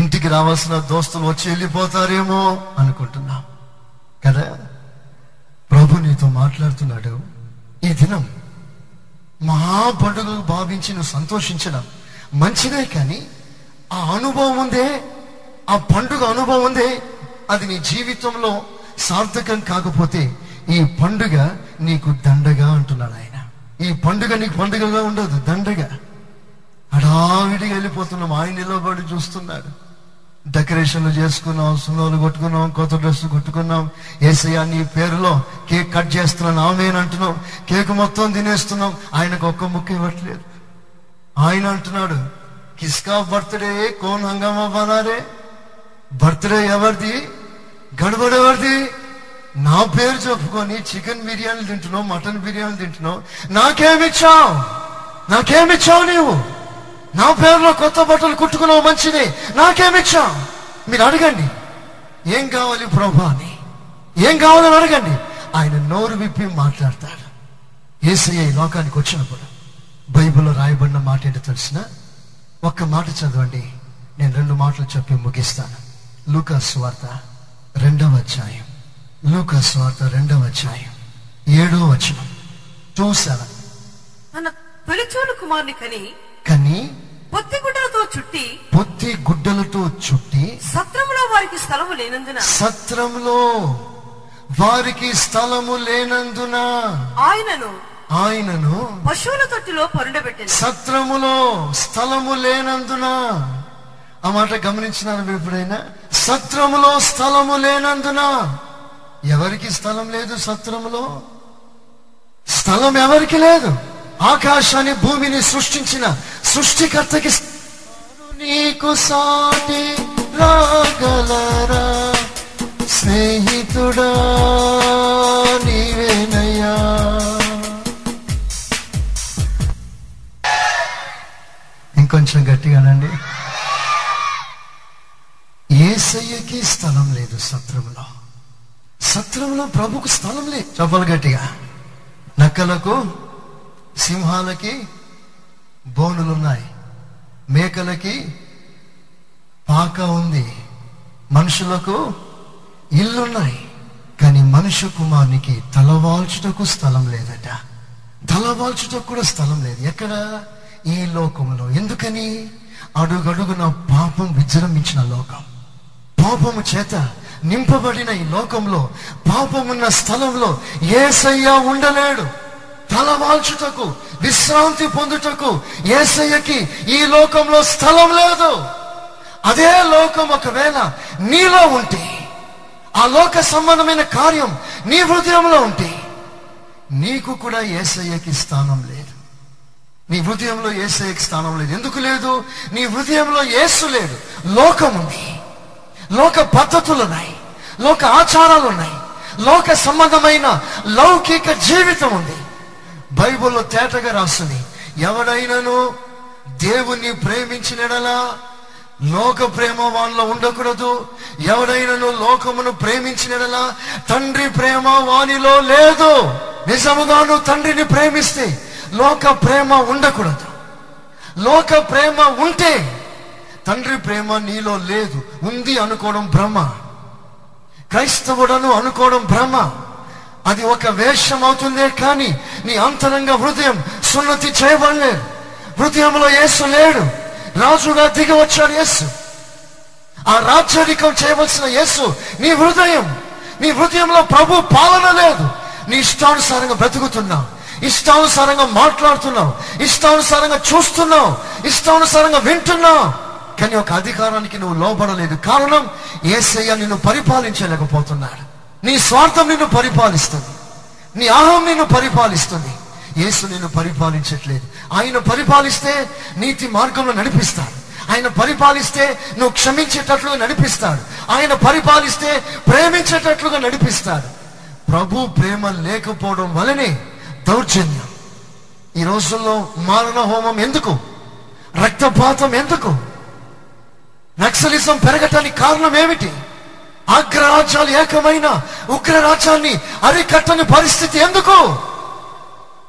ఇంటికి రావాల్సిన దోస్తులు వచ్చి వెళ్ళిపోతారేమో అనుకుంటున్నాం కదా. ప్రభు నీతో మాట్లాడుతున్నాడు. ఈ దినం మహా పండుగలు భావించి నువ్వు సంతోషించడం మంచిదే, కానీ ఆ అనుభవం ఉందే, ఆ పండుగ అనుభవం ఉందే, అది నీ జీవితంలో సార్థకం కాకపోతే ఈ పండుగ నీకు దండగా అంటున్నాడు ఆయన. ఈ పండుగ నీకు పండుగగా ఉండదు, దండగా. హడావిడిగా వెళ్ళిపోతున్నాం. ఆయన నిలబడి చూస్తున్నాడు. డెకరేషన్లు చేసుకున్నాం, సున్నోలు కొట్టుకున్నాం, కొత్త డ్రెస్సులు కొట్టుకున్నాం. ఏసయ్యా నీ పేరులో కేక్ కట్ చేస్తున్నాను, ఆమెను అంటున్నాం. కేక్ మొత్తం తినేస్తున్నాం, ఆయనకు ఒక్క ముక్క ఇవ్వట్లేదు. ఆయన అంటున్నాడు, కిస్కా బర్త్డే కోన్ హంగామా బనారే, బర్త్డే ఎవరిది, గడబడెవరిది, నా పేరు చెప్పుకొని చికెన్ బిర్యానీ తింటున్నావు, మటన్ బిర్యానీ తింటున్నావు, నాకేమిచ్చావు, నాకేమిచ్చావు నీవు, నా పేరులో కొత్త బట్టలు కుట్టుకున్నావు, మంచిది, నాకేమిచ్చావు. మీరు అడగండి, ఏం కావాలి ప్రభు అని, ఏం కావాలని అడగండి. ఆయన నోరు విప్పి మాట్లాడతాడు. యేసయ్య ఈ లోకానికి వచ్చినప్పుడు బైబిల్లో రాయబడిన మాట ఏంటో తెలిసిన, ఒక్క మాట చదవండి, నేను రెండు మాటలు చెప్పి ముగిస్తాను. లూకా సువార్త రెండవ అధ్యాయం, లూకా సువార్త రెండవ అధ్యాయం ఏడో వచనం, టూ సెవెన్. తన పిలిచోని కుమారుని కని కని పొత్తి గుడ్డలతో చుట్టి పొత్తి గుడ్డలతో చుట్టి సత్రంలో వారికి స్థలము లేనందున సత్రంలో వారికి స్థలము లేనందున ఆయనను ఆయనను పశువుల తొట్టిలో పరుండబెట్టెను. సత్రములో స్థలము లేనందున, ఆ మాట గమనించినాను ఎప్పుడైనా? సత్రములో స్థలము లేనందున. ఎవరికి స్థలం లేదు సత్రములో? స్థలం ఎవరికి లేదు. ఆకాశాన్ని భూమిని సృష్టించిన సృష్టికర్తకి నీకు సాటి రాగలరా స్నేహితుడా నీవేనయ్యా. ఇంకొంచెం గట్టిగానండి. యేసయ్యకి స్థలం లేదు సత్రంలో. సత్రంలో ప్రభుకు స్థలం లేదు. చెప్పాలి గట్టిగా. నక్కలకు సింహాలకి బోనులున్నాయి, మేకలకి పాక ఉంది, మనుషులకు ఇల్లున్నాయి, కానీ మనుష్య కుమారునికి తలవాల్చుటకు స్థలం లేదట. తలవాల్చుటకు కూడా స్థలం లేదు ఎక్కడ? ఈ లోకంలో. ఎందుకని? అడుగడుగున పాపం విజృంభించిన లోకం, పాపము చేత నింపబడిన ఈ లోకంలో, పాపమున్న స్థలంలో యేసయ్య ఉండలేడు. తలవాల్చుటకు, విశ్రాంతి పొందుటకు యేసయ్యకి ఈ లోకంలో స్థలం లేదు. అదే లోకం ఒకవేళ నీలో ఉంటే, ఆ లోక సంబంధమైన కార్యం నీ హృదయంలో ఉంటే, నీకు కూడా యేసయ్యకి స్థానం లేదు. నీ హృదయంలో యేసయ్యకి స్థానం లేదు. ఎందుకు లేదు? నీ హృదయంలో యేసు లేడు. లోకం ఉంది, లోక పద్ధతులున్నాయి, లోక ఆచారాలున్నాయి, లోక సంబంధమైన లౌకిక జీవితం ఉంది. బైబిల్లో తేటగా రాస్తుంది, ఎవడైనాను దేవుణ్ణి ప్రేమించిన ఎడల లోక ప్రేమ వాళ్ళలో ఉండకూడదు. ఎవరైనా లోకమును ప్రేమించిన ఎడల తండ్రి ప్రేమ వానిలో లేదు. నిజముగా నువ్వు తండ్రిని ప్రేమిస్తే లోక ప్రేమ ఉండకూడదు. లోక ప్రేమ ఉంటే తండ్రి ప్రేమ నీలో లేదు. ఉంది అనుకోవడం భ్రమ. క్రైస్తవుడను అనుకోవడం భ్రమ. అది ఒక వేషం అవుతుందే కానీ నీ అంతరంగ హృదయం సున్నతి చేయబడలేదు. హృదయంలో యేసు లేడు. రాజుగా దిగి వచ్చాడు యేసు. ఆ రాజ్యాధికం చేయవలసిన యేసు నీ హృదయం. నీ హృదయంలో ప్రభు పాలన లేదు. నీ ఇష్టానుసారంగా బ్రతుకుతున్నావు, ఇష్టానుసారంగా మాట్లాడుతున్నావు, ఇష్టానుసారంగా చూస్తున్నావు, ఇష్టానుసారంగా వింటున్నావు. కానీ ఒక అధికారానికి నువ్వు లోబడలేదు. కారణం, యేసయ్య నిన్ను పరిపాలించలేకపోతున్నాడు. నీ స్వార్థం నిన్ను పరిపాలిస్తుంది, నీ అహం నిన్ను పరిపాలిస్తుంది. యేసు నిన్ను పరిపాలించట్లేదు. ఆయన పరిపాలిస్తే నీతి మార్గంలో నడిపిస్తాడు. ఆయన పరిపాలిస్తే నువ్వు క్షమించేటట్లుగా నడిపిస్తాడు. ఆయన పరిపాలిస్తే ప్రేమించేటట్లుగా నడిపిస్తాడు. ప్రభు ప్రేమ లేకపోవడం వలనే దౌర్జన్యం. ఈ రోజుల్లో మారణ హోమం ఎందుకు? రక్తపాతం ఎందుకు? నక్సలిజం పెరగటానికి కారణం ఏమిటి? అగ్రరాజ్యాలు ఏకమైన ఉగ్రరాజ్యాన్ని అరికట్టని పరిస్థితి ఎందుకు?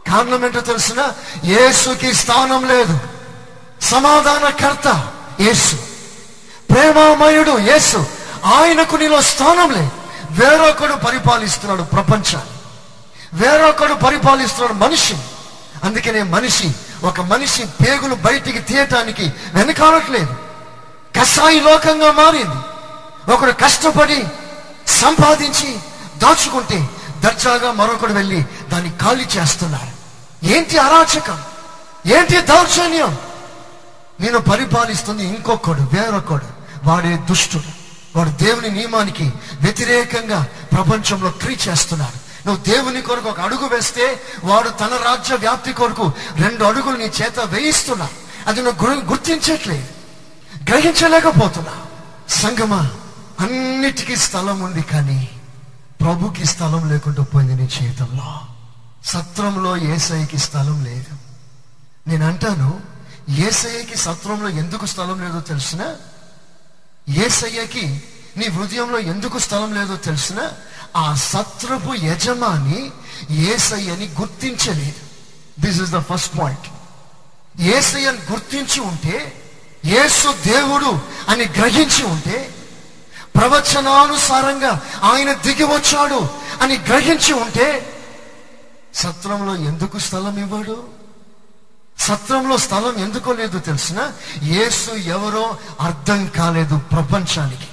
కారణం ఏంటో తెలిసిన, యేసుకి స్థానం లేదు. సమాధానకర్త యేసు, ప్రేమామయుడు యేసు. ఆయనకు నీలో స్థానం లేదు. వేరొకడు పరిపాలిస్తున్నాడు ప్రపంచాన్ని, వేరొకడు పరిపాలిస్తున్నాడు మనిషి. అందుకనే మనిషి, ఒక మనిషి పేగులు బయటికి తీయటానికి వెనకాడట్లేదు. కషాయి లోకంగా మారింది. ఒకడు కష్టపడి సంపాదించి దాచుకుంటే దర్జాగా మరొకడు వెళ్ళి దాన్ని ఖాళీ చేస్తున్నారు. ఏంటి అరాచకం, ఏంటి దౌర్జన్యం? నేను పరిపాలిస్తుంది ఇంకొకడు, వేరొకడు. వాడే దుష్టుడు. వాడు దేవుని నియమానికి వ్యతిరేకంగా ప్రపంచంలో క్రీ చేస్తున్నాడు. నువ్వు దేవుని కొరకు ఒక అడుగు వేస్తే వాడు తన రాజ్య వ్యాప్తి కొరకు రెండు అడుగులు నీ చేత వేయిస్తున్నాడు. అది నువ్వు గుర్తించట్లేదు, గ్రహించలేకపోతున్నావు. సంగమా, అన్నిటికీ స్థలం ఉంది కానీ ప్రభుకి స్థలం లేకుండా పోయింది నీ జీవితంలో. సత్రంలో యేసయ్యకి స్థలం లేదు. నేను అంటాను, యేసయ్యకి సత్రంలో ఎందుకు స్థలం లేదో తెలిసిన, యేసయ్యకి నీ హృదయంలో ఎందుకు స్థలం లేదో తెలిసిన, ఆ సత్రపు యజమాని యేసయ్యని గుర్తించలేదు. This is the first point. యేసయ్యని గుర్తించి ఉంటే, యేసు దేవుడు అని గ్రహించి ఉంటే, ప్రవచనానుసారంగా ఆయన దిగి వచ్చాడు అని గ్రహించి ఉంటే సత్రంలో ఎందుకు స్థలం ఇవ్వడు? సత్రంలో స్థలం ఎందుకో లేదు తెలిసిన, యేసు ఎవరో అర్థం కాలేదు ప్రపంచానికి.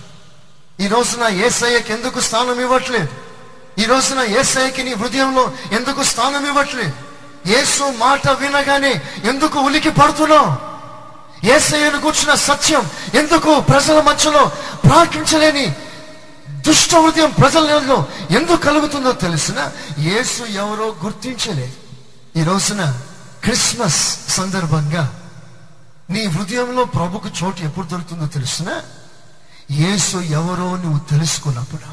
ఈ రోజున యేసయ్యకి ఎందుకు స్థానం ఇవ్వట్లేదు? ఈ రోజున యేసయ్యకి నీ హృదయంలో ఎందుకు స్థానం ఇవ్వట్లేదు? యేసు మాట వినగానే ఎందుకు ఉలికి పడుతున్నావు? యేసయ్యను కూర్చున్న సత్యం ఎందుకు ప్రజల మధ్యలో ప్రకటించలేని దుష్ట హృదయం ప్రజలలో ఎందుకు కలుగుతుందో తెలిసిన, యేసు ఎవరో గుర్తించలేదు. ఈ రోజున క్రిస్మస్ సందర్భంగా నీ హృదయంలో ప్రభుకు చోటు ఎప్పుడు దొరుకుతుందో తెలిసిన, యేసు ఎవరో నువ్వు తెలుసుకున్నప్పుడు.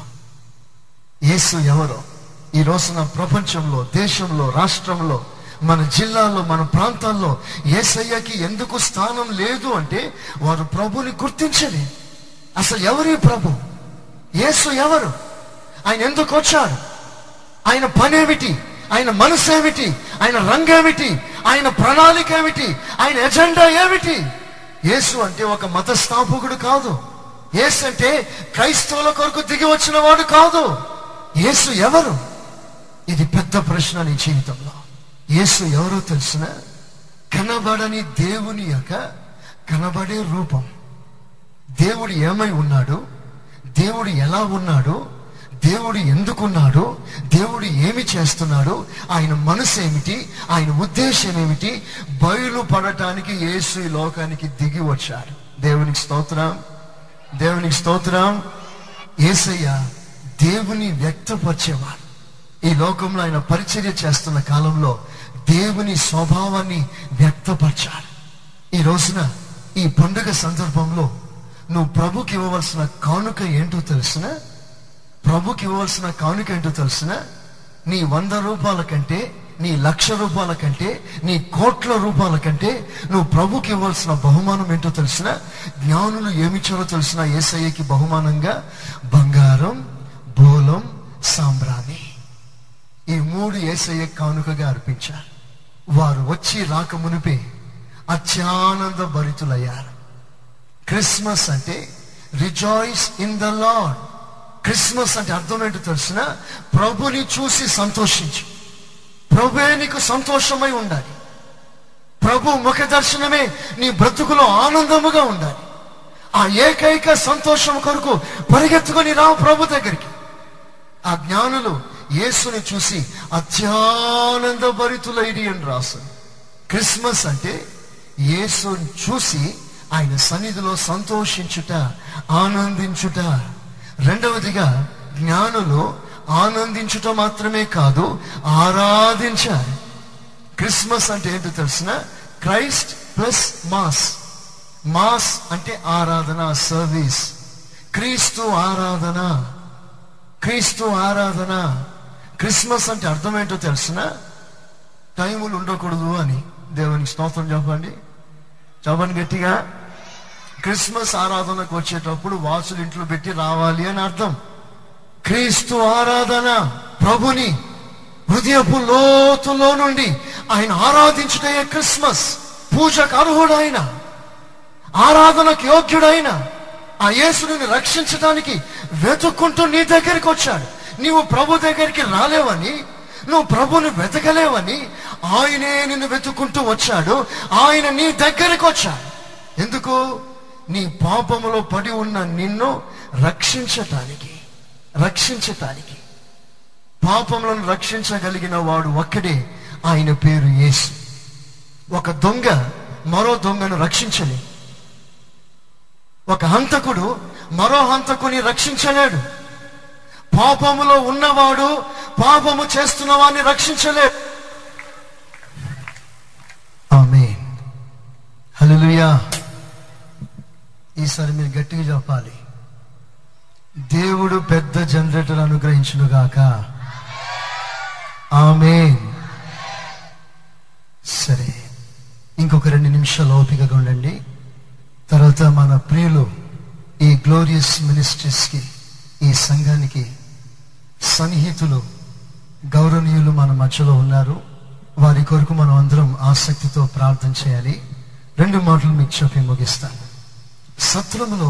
యేసు ఎవరో ఈ రోజున ప్రపంచంలో, దేశంలో, రాష్ట్రంలో, మన జిల్లాలో, మన ప్రాంతాల్లో యేసయ్యకి ఎందుకు స్థానం లేదు అంటే వారు ప్రభుని గుర్తించలేదు. అసలు ఎవరి ప్రభు? యేసు ఎవరు? ఆయన ఎందుకు వచ్చాడు? ఆయన పనేమిటి? ఆయన మనసు ఏమిటి? ఆయన రంగేమిటి? ఆయన ప్రణాళిక ఏమిటి? ఆయన ఎజెండా ఏమిటి? యేసు అంటే ఒక మత స్థాపకుడు కాదు. యేసు అంటే క్రైస్తవుల కొరకు దిగి వచ్చిన వాడు కాదు. యేసు ఎవరు? ఇది పెద్ద ప్రశ్న నీ జీవితంలో. యేసు ఎవరో తెలిసిన, కనబడని దేవుని యొక్క కనబడే రూపం. దేవుడు ఏమై ఉన్నాడు, దేవుడు ఎలా ఉన్నాడు, దేవుడు ఎందుకున్నాడు, దేవుడు ఏమి చేస్తున్నాడు, ఆయన మనసు ఏమిటి, ఆయన ఉద్దేశం ఏమిటి, బయలుపడటానికి యేసు ఈ లోకానికి దిగి వచ్చాడు. దేవునికి స్తోత్రం, దేవునికి స్తోత్రం. యేసయ్య దేవుని వ్యక్తపరిచేవాడు. ఈ లోకంలో ఆయన పరిచర్య చేస్తున్న కాలంలో దేవుని స్వభావాన్ని వ్యక్తపరచాడు. ఈ రోజున ఈ పండుగ సందర్భంలో నువ్వు ప్రభుకి ఇవ్వవలసిన కానుక ఏంటో తెలిసిన, ప్రభుకి ఇవ్వవలసిన కానుక ఏంటో తెలిసిన, నీ వంద రూపాయల కంటే నీ లక్ష రూపాయల కంటే, నీ కోట్ల రూపాయల కంటే నువ్వు ప్రభుకి ఇవ్వాల్సిన బహుమానం ఏంటో తెలిసిన, జ్ఞానులు ఏమిచ్చారో తెలిసిన యేసయ్యకి బహుమానంగా బంగారం, బోలం, సాంబ్రాణి ఈ మూడు యేసయ్య కానుకగా అర్పించారు. వారు వచ్చి రాక మునిపే అత్యానంద భరితులయ్యారు. క్రిస్మస్ అంటే rejoice in the lord. Christmas అంటే అర్థం ఏంటో తెలిసిన, ప్రభుని చూసి సంతోషించు. ప్రభువే నీకు సంతోషమై ఉండాలి. ప్రభు ముఖ దర్శనమే నీ బ్రతుకులో ఆనందముగా ఉండాలి. ఆ ఏకైక సంతోషం కొరకు పరిగెత్తుకొని రావు ప్రభు దగ్గరికి. ఆ జ్ఞానులు యేసుని చూసి అత్యానంద భరితులైరి అని రాశారు. క్రిస్మస్ అంటే యేసుని చూసి ఆయన సన్నిధిలో సంతోషించుట, ఆనందించుట. రెండవదిగా జ్ఞానులు ఆనందించుట మాత్రమే కాదు, ఆరాధించాలి. క్రిస్మస్ అంటే ఏంటో తెలిసిన, క్రైస్ట్ ప్లస్ మాస్. మాస్ అంటే ఆరాధన, సర్వీస్. క్రీస్తు ఆరాధన, క్రీస్తు ఆరాధన. క్రిస్మస్ అంటే అర్థం ఏంటో తెలిసిన, టైములు ఉండకూడదు అని. దేవునికి స్తోత్రం చెప్పండి, చెప్పండి గట్టిగా. క్రిస్మస్ ఆరాధనకు వచ్చేటప్పుడు వాసులు ఇంట్లో పెట్టి రావాలి అని అర్థం. క్రీస్తు ఆరాధన, ప్రభుని హృదయపు లోతులో నుండి ఆయన ఆరాధించుటయే క్రిస్మస్. పూజకు అర్హుడైన, ఆరాధనకు యోగ్యుడైన ఆ యేసుని రక్షించడానికి వెతుక్కుంటూ నీ దగ్గరికి వచ్చాడు. నీవు ప్రభు దగ్గరికి రాలేవని, నువ్వు ప్రభుని వెతకలేవని ఆయనే నిన్ను వెతుక్కుంటూ వచ్చాడు. ఆయన నీ దగ్గరికి వచ్చాడు. ఎందుకు? నీ పాపములో పడి ఉన్న నిన్ను రక్షించటానికి. రక్షించటానికి పాపములను రక్షించగలిగిన వాడు ఒక్కడే, ఆయన పేరు యేసు. ఒక దొంగ మరో దొంగను రక్షించలే, ఒక హంతకుడు మరో హంతకుని రక్షించలేడు, పాపములో ఉన్నవాడు పాపము చేస్తున్న వాడిని రక్షించలేడు. ఆమేన్, హల్లెలూయా. ఈసారి మీరు గట్టిగా చెప్పాలి, దేవుడు పెద్ద జనరేటర్ అనుగ్రహించునుగాక, ఆమేన్. సరే, ఇంకొక రెండు నిమిషాలు ఓపికగా ఉండండి. తర్వాత మన ప్రియులు ఈ గ్లోరియస్ మినిస్ట్రీస్కి, ఈ సంఘానికి సన్నిహితులు, గౌరవనీయులు మన మధ్యలో ఉన్నారు. వారి కొరకు మనం అందరం ఆసక్తితో ప్రార్థన చేయాలి. రెండు మాటలు మీకు చెప్పి ముగిస్తాను. సత్రంలో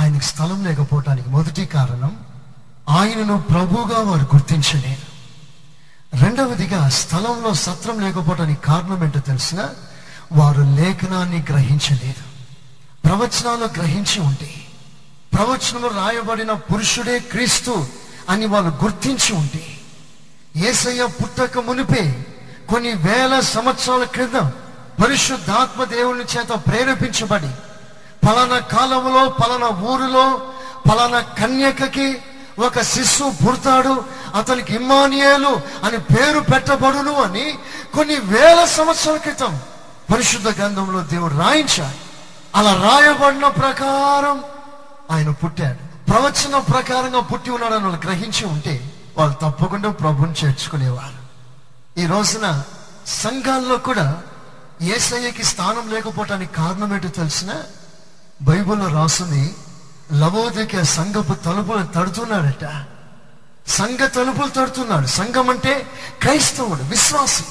ఆయనకు స్థలం లేకపోవటానికి మొదటి కారణం, ఆయనను ప్రభువుగా వారు గుర్తించలేరు. రెండవదిగా స్థలంలో సత్రం లేకపోవటానికి కారణం ఏంటో తెలిసిన, వారు లేఖనాన్ని గ్రహించలేదు. ప్రవచనాలు గ్రహించి ఉంటే, ప్రవచనము రాయబడిన పురుషుడే క్రీస్తు అని వాళ్ళు గుర్తించి ఉంటే, యేసయ్య పుట్టక మునిపే కొన్ని వేల సంవత్సరాల క్రితం పరిశుద్ధాత్మ దేవుని చేత ప్రేరేపించబడి పలానా కాలంలో, పలానా ఊరిలో, పలానా కన్యకకి ఒక శిశువు పుడతాడు, అతనికి ఇమ్మానుయేలు అని పేరు పెట్టబడును అని కొన్ని వేల సంవత్సరాల క్రితం పరిశుద్ధ గ్రంథంలో దేవుడు రాయించాడు. అలా రాయబడిన ప్రకారం ఆయన పుట్టాడు. ప్రవచన ప్రకారంగా పుట్టి ఉన్నాడని వాళ్ళు గ్రహించి ఉంటే వాళ్ళు తప్పకుండా ప్రభుని చేర్చుకునేవారు. ఈ రోజున సంఘాల్లో కూడా యేసయ్యకి స్థానం లేకపోవటానికి కారణం ఏంటో తెలిసిన, బైబిల్లో రాసుని లవోదికే సంఘపు తలుపులు తడుతున్నాడట. సంఘ తలుపులు తడుతున్నాడు. సంఘం అంటే క్రైస్తవుడు, విశ్వాసి.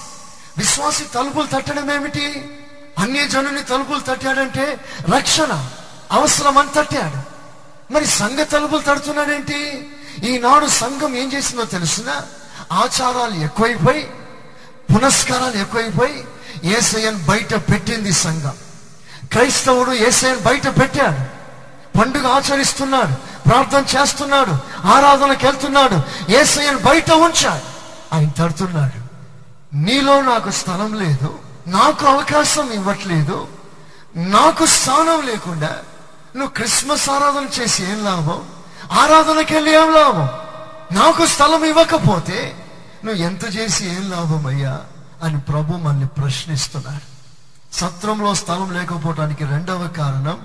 విశ్వాసి తలుపులు తట్టడం ఏమిటి? అన్య జనుని తలుపులు తట్టాడంటే రక్షణ అవసరం అని తట్టాడు. మరి సంఘ తలుపులు తడుతున్నాడేంటి? ఈనాడు సంఘం ఏం చేసిందో తెలిసిన, ఆచారాలు ఎక్కువైపోయి, పునస్కారాలు ఎక్కువైపోయి యేసయ్యను బయట పెట్టింది సంఘం. క్రైస్తవుడు యేసయ్యను బయట పెట్టాడు. పండుగ ఆచరిస్తున్నాడు, ప్రార్థన చేస్తున్నాడు, ఆరాధనకు వెళ్తున్నాడు. యేసయ్యను బయట ఉంచాడు. ఆయన తడుతున్నాడు, నీలో నాకు స్థలం లేదు, నాకు అవకాశం ఇవ్వట్లేదు, నాకు స్థానం లేకుండా నువ్వు క్రిస్మస్ ఆరాధన చేసి ఏం లాభం? ఆరాధనకి వెళ్ళి ఏం లాభం? నాకు స్థలం ఇవ్వకపోతే నువ్వు ఎంత చేసి ఏం లాభం అయ్యా అని ప్రభు మనల్ని ప్రశ్నిస్తున్నాడు. సత్రంలో స్థలం లేకపోవటానికి రెండవ కారణం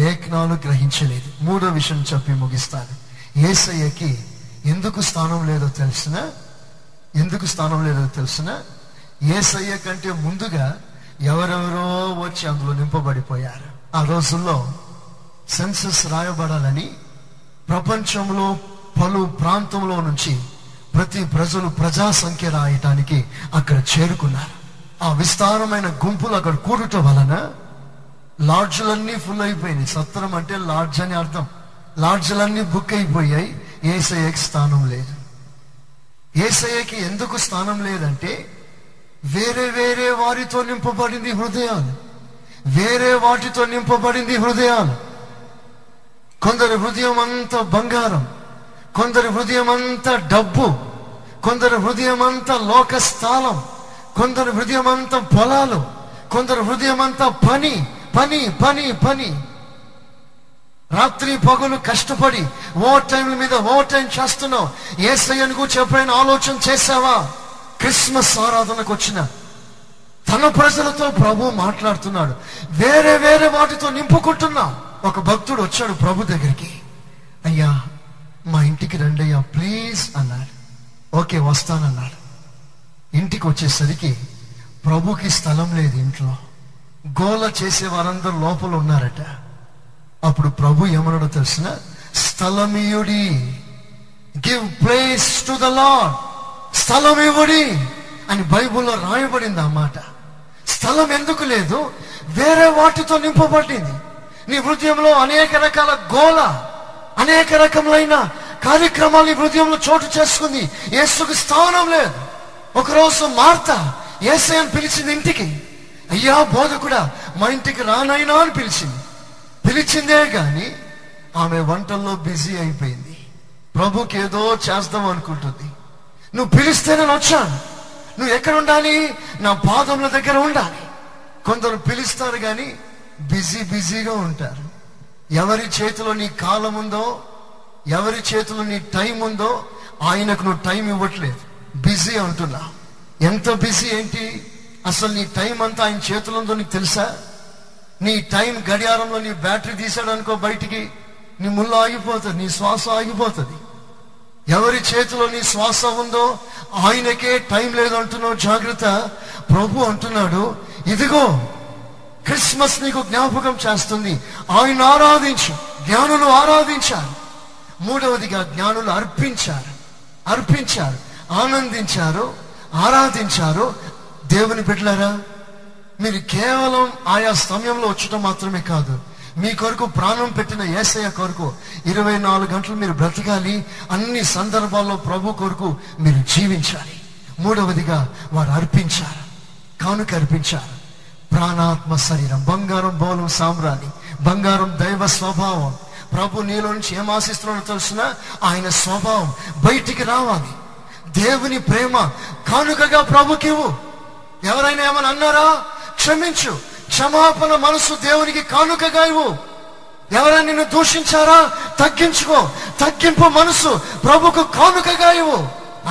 లేఖనాలు గ్రహించలేదు. మూడో విషయం చెప్పి ముగిస్తాను. యేసయ్యకి ఎందుకు స్థానం లేదో తెలిసిన, ఎందుకు స్థానం లేదో తెలిసిన యేసయ్య కంటే ముందుగా ఎవరెవరో వచ్చి అందులో నింపబడిపోయారు. ఆ రోజుల్లో సెన్సస్ రాయబడాలని ప్రపంచంలో పలు ప్రాంతంలో నుంచి ప్రతి ప్రజలు ప్రజా సంఖ్య రాయటానికి అక్కడ చేరుకున్నారు. ఆ విస్తారమైన గుంపులు అక్కడ కూడటం వలన లాడ్జ్లన్నీ ఫుల్ అయిపోయినాయి. సత్రం అంటే లాడ్జ్ అని అర్థం. లాడ్జ్లన్నీ బుక్ అయిపోయాయి, యేసయ్యకి స్థానం లేదు. యేసయ్యకి ఎందుకు స్థానం లేదంటే వేరే వేరే వారితో నింపబడింది హృదయాలు, వేరే వాటితో నింపబడింది హృదయాలు. కొందరి హృదయం అంతా బంగారం, కొందరి హృదయం అంతా డబ్బు, కొందరి హృదయం అంతా లోక స్థానం, కొందరి హృదయం అంతా పొలాలు, కొందరి హృదయం అంతా పని పని పని పని. రాత్రి పగులు కష్టపడి ఓవర్ టైంల మీద ఓవర్ టైం చేస్తున్నావు. యేసయ్యను గురించి ఎప్పుడైనా ఆలోచన చేసావా? క్రిస్మస్ ఆరాధనకు వచ్చిన తన ప్రజలతో ప్రభు మాట్లాడుతున్నాడు, వేరే వేరే వాటితో నింపుకుంటున్నా. ఒక భక్తుడు వచ్చాడు ప్రభు దగ్గరికి. అయ్యా, మా ఇంటికి రండి అయ్యా ప్లీజ్ అన్నాడు. ఓకే వస్తానన్నాడు. ఇంటికి వచ్చేసరికి ప్రభుకి స్థలం లేదు. ఇంట్లో గోల చేసే వారందరూ లోపల ఉన్నారట. అప్పుడు ప్రభు ఏమన్నాడో తెలిసిన, స్థలమియుడి, give place to the lord, స్థలం ఇవ్వడి అని బైబుల్లో రాయబడింది ఆ మాట. స్థలం ఎందుకు లేదు? వేరే వాటితో నింపబడింది. నీ హృదయంలో అనేక రకాల గోల, అనేక రకములైన కార్యక్రమాలు నీ హృదయంలో చోటు చేసుకుంది. యేసుకు స్థానం లేదు. ఒకరోజు మార్త యేసయ్యను పిలిచింది ఇంటికి. అయ్యా బోధకుడా, మా ఇంటికి రానైనా అని పిలిచింది. పిలిచిందే కానీ ఆమె వంటల్లో బిజీ అయిపోయింది. ప్రభుకి ఏదో చేస్తాం అనుకుంటుంది. నువ్వు పిలిస్తే నేను వచ్చాను, నువ్వు ఎక్కడ ఉండాలి, నా పాదముల దగ్గర ఉండాలి. కొందరు పిలుస్తారు కానీ బిజీ బిజీగా ఉంటారు. ఎవరి చేతిలో నీ కాలం ఉందో, ఎవరి చేతిలో నీ టైం ఉందో ఆయనకు నువ్వు టైం ఇవ్వట్లేదు. బిజీ అంటున్నా. ఎంత బిజీ ఏంటి? అసలు నీ టైం అంతా ఆయన చేతిలో ఉందో నీకు తెలుసా? నీ టైం గడియారంలో నీ బ్యాటరీ తీసాడు అనుకో, బయటికి నీ ముళ్ళు ఆగిపోతుంది, నీ శ్వాస ఆగిపోతుంది. ఎవరి చేతిలో నీ శ్వాస ఉందో ఆయనకే టైం లేదు అంటున్నావు. జాగ్రత్త. ప్రభు అంటున్నాడు, ఇదిగో క్రిస్మస్ నీకు జ్ఞాపకం చేస్తుంది, ఆయన ఆరాధించు. జ్ఞానులు ఆరాధించారు. మూడవదిగా జ్ఞానులు అర్పించారు, అర్పించారు, ఆనందించారు, ఆరాధించారు. దేవుని బిడ్డలారా, మీరు కేవలం ఆయా సమయంలో వచ్చటం మాత్రమే కాదు, మీ కొరకు ప్రాణం పెట్టిన యేసయ్య కొరకు ఇరవై నాలుగు గంటలు మీరు బ్రతకాలి. అన్ని సందర్భాల్లో ప్రభు కొరకు మీరు జీవించాలి. మూడవదిగా వారు అర్పించారు, కానుక అర్పించారు. ప్రాణాత్మ శరీరం, బంగారం బౌలం సామ్రాణి, బంగారం దైవ స్వభావం. ప్రభు నీలో నుంచి ఏం ఆశిస్తున్నాడో తెలిసిన ఆయన స్వభావం బయటికి రావాలి. దేవుని ప్రేమ కానుకగా ప్రభుకివ్వు. ఎవరైనా ఏమని అన్నారా క్షమించు. క్షమాపణ మనసు దేవునికి కానుకగా ఇవ్వు. ఎవరైనా నిన్ను దూషించారా తగ్గించుకో. తగ్గింపు మనసు ప్రభుకు కానుకగా ఇవ్వు.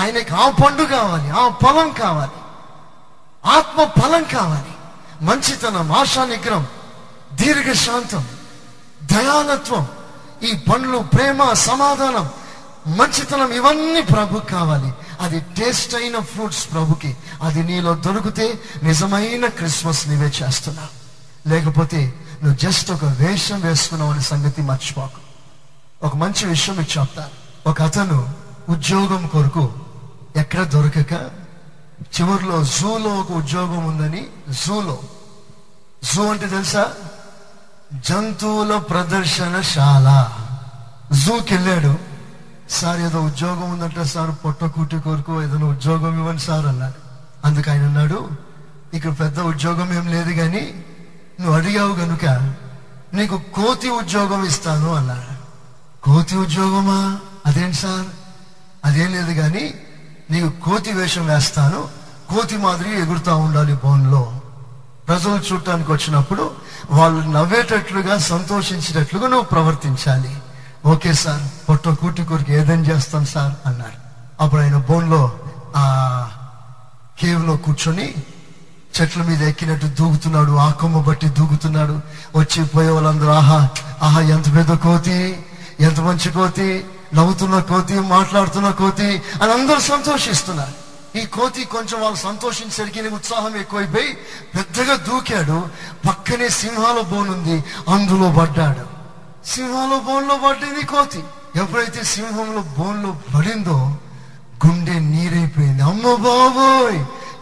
ఆయనకి ఆ పండు కావాలి, ఆ ఫలం కావాలి, ఆత్మ ఫలం కావాలి. మంచితనం, ఆశా నిగ్రహం, దీర్ఘశాంతం, దయాలత్వం, ఈ పండ్లు ప్రేమ, సమాధానం, మంచితనం, ఇవన్నీ ప్రభుకి కావాలి. అది టేస్ట్ అయిన ఫ్రూట్స్ ప్రభుకి. అది నీలో దొరికితే నిజమైన క్రిస్మస్ నీవే చేస్తున్నా. లేకపోతే నువ్వు జస్ట్ ఒక వేషం వేసుకున్నావు అనే సంగతి మర్చిపోకు. ఒక మంచి విషయం మీకు చెప్తాను. ఒక అతను ఉద్యోగం కొరకు ఎక్కడ దొరకక చివరిలో జూలో ఒక ఉద్యోగం ఉందని, జూలో, జూ అంటే తెలుసా, జంతువుల ప్రదర్శనశాల, జూకి వెళ్ళాడు. సార్ ఏదో ఉద్యోగం ఉందంట సార్, పొట్టకూటి కొరకు ఏదైనా ఉద్యోగం ఇవ్వండి సార్ అన్నాడు. అందుకు ఆయన అన్నాడు, ఇక్కడ పెద్ద ఉద్యోగం ఏం లేదు కానీ నువ్వు అడిగావు కనుక నీకు కోతి ఉద్యోగం ఇస్తాను అన్నాడు. కోతి ఉద్యోగమా? అదేంటి సార్? అదేం లేదు కానీ నీకు కోతి వేషం వేస్తాను, కోతి మాదిరి ఎగురుతూ ఉండాలి బోన్లో. ప్రజలు చూడటానికి వచ్చినప్పుడు వాళ్ళు నవ్వేటట్లుగా సంతోషించేటట్లుగా నువ్వు ప్రవర్తించాలి. ఓకే సార్, పొట్ట కూటి కూరికి ఏదైనా చేస్తాం సార్ అన్నాడు. అప్పుడు ఆయన బోన్లో ఆ కేవ్లో కూర్చొని చెట్ల మీద ఎక్కినట్టు దూకుతున్నాడు, ఆ కొమ్మ బట్టి దూకుతున్నాడు. వచ్చి పోయే వాళ్ళందరూ ఆహా ఆహా, ఎంత పెద్ద కోతి, ఎంత మంచి కోతి, నవ్వుతున్న కోతి, మాట్లాడుతున్న కోతి అని అందరూ సంతోషిస్తున్నారు. ఈ కోతి కొంచెం వాళ్ళు సంతోషించరికి ఉత్సాహం ఎక్కువైపోయి పెద్దగా దూకాడు. పక్కనే సింహాల బోనుంది, అందులో పడ్డాడు. సింహాల బోన్లో పడ్డది కోతి. ఎప్పుడైతే సింహంలో బోన్లో పడిందో గుండె నీరైపోయింది. అమ్మ బాబోయ్,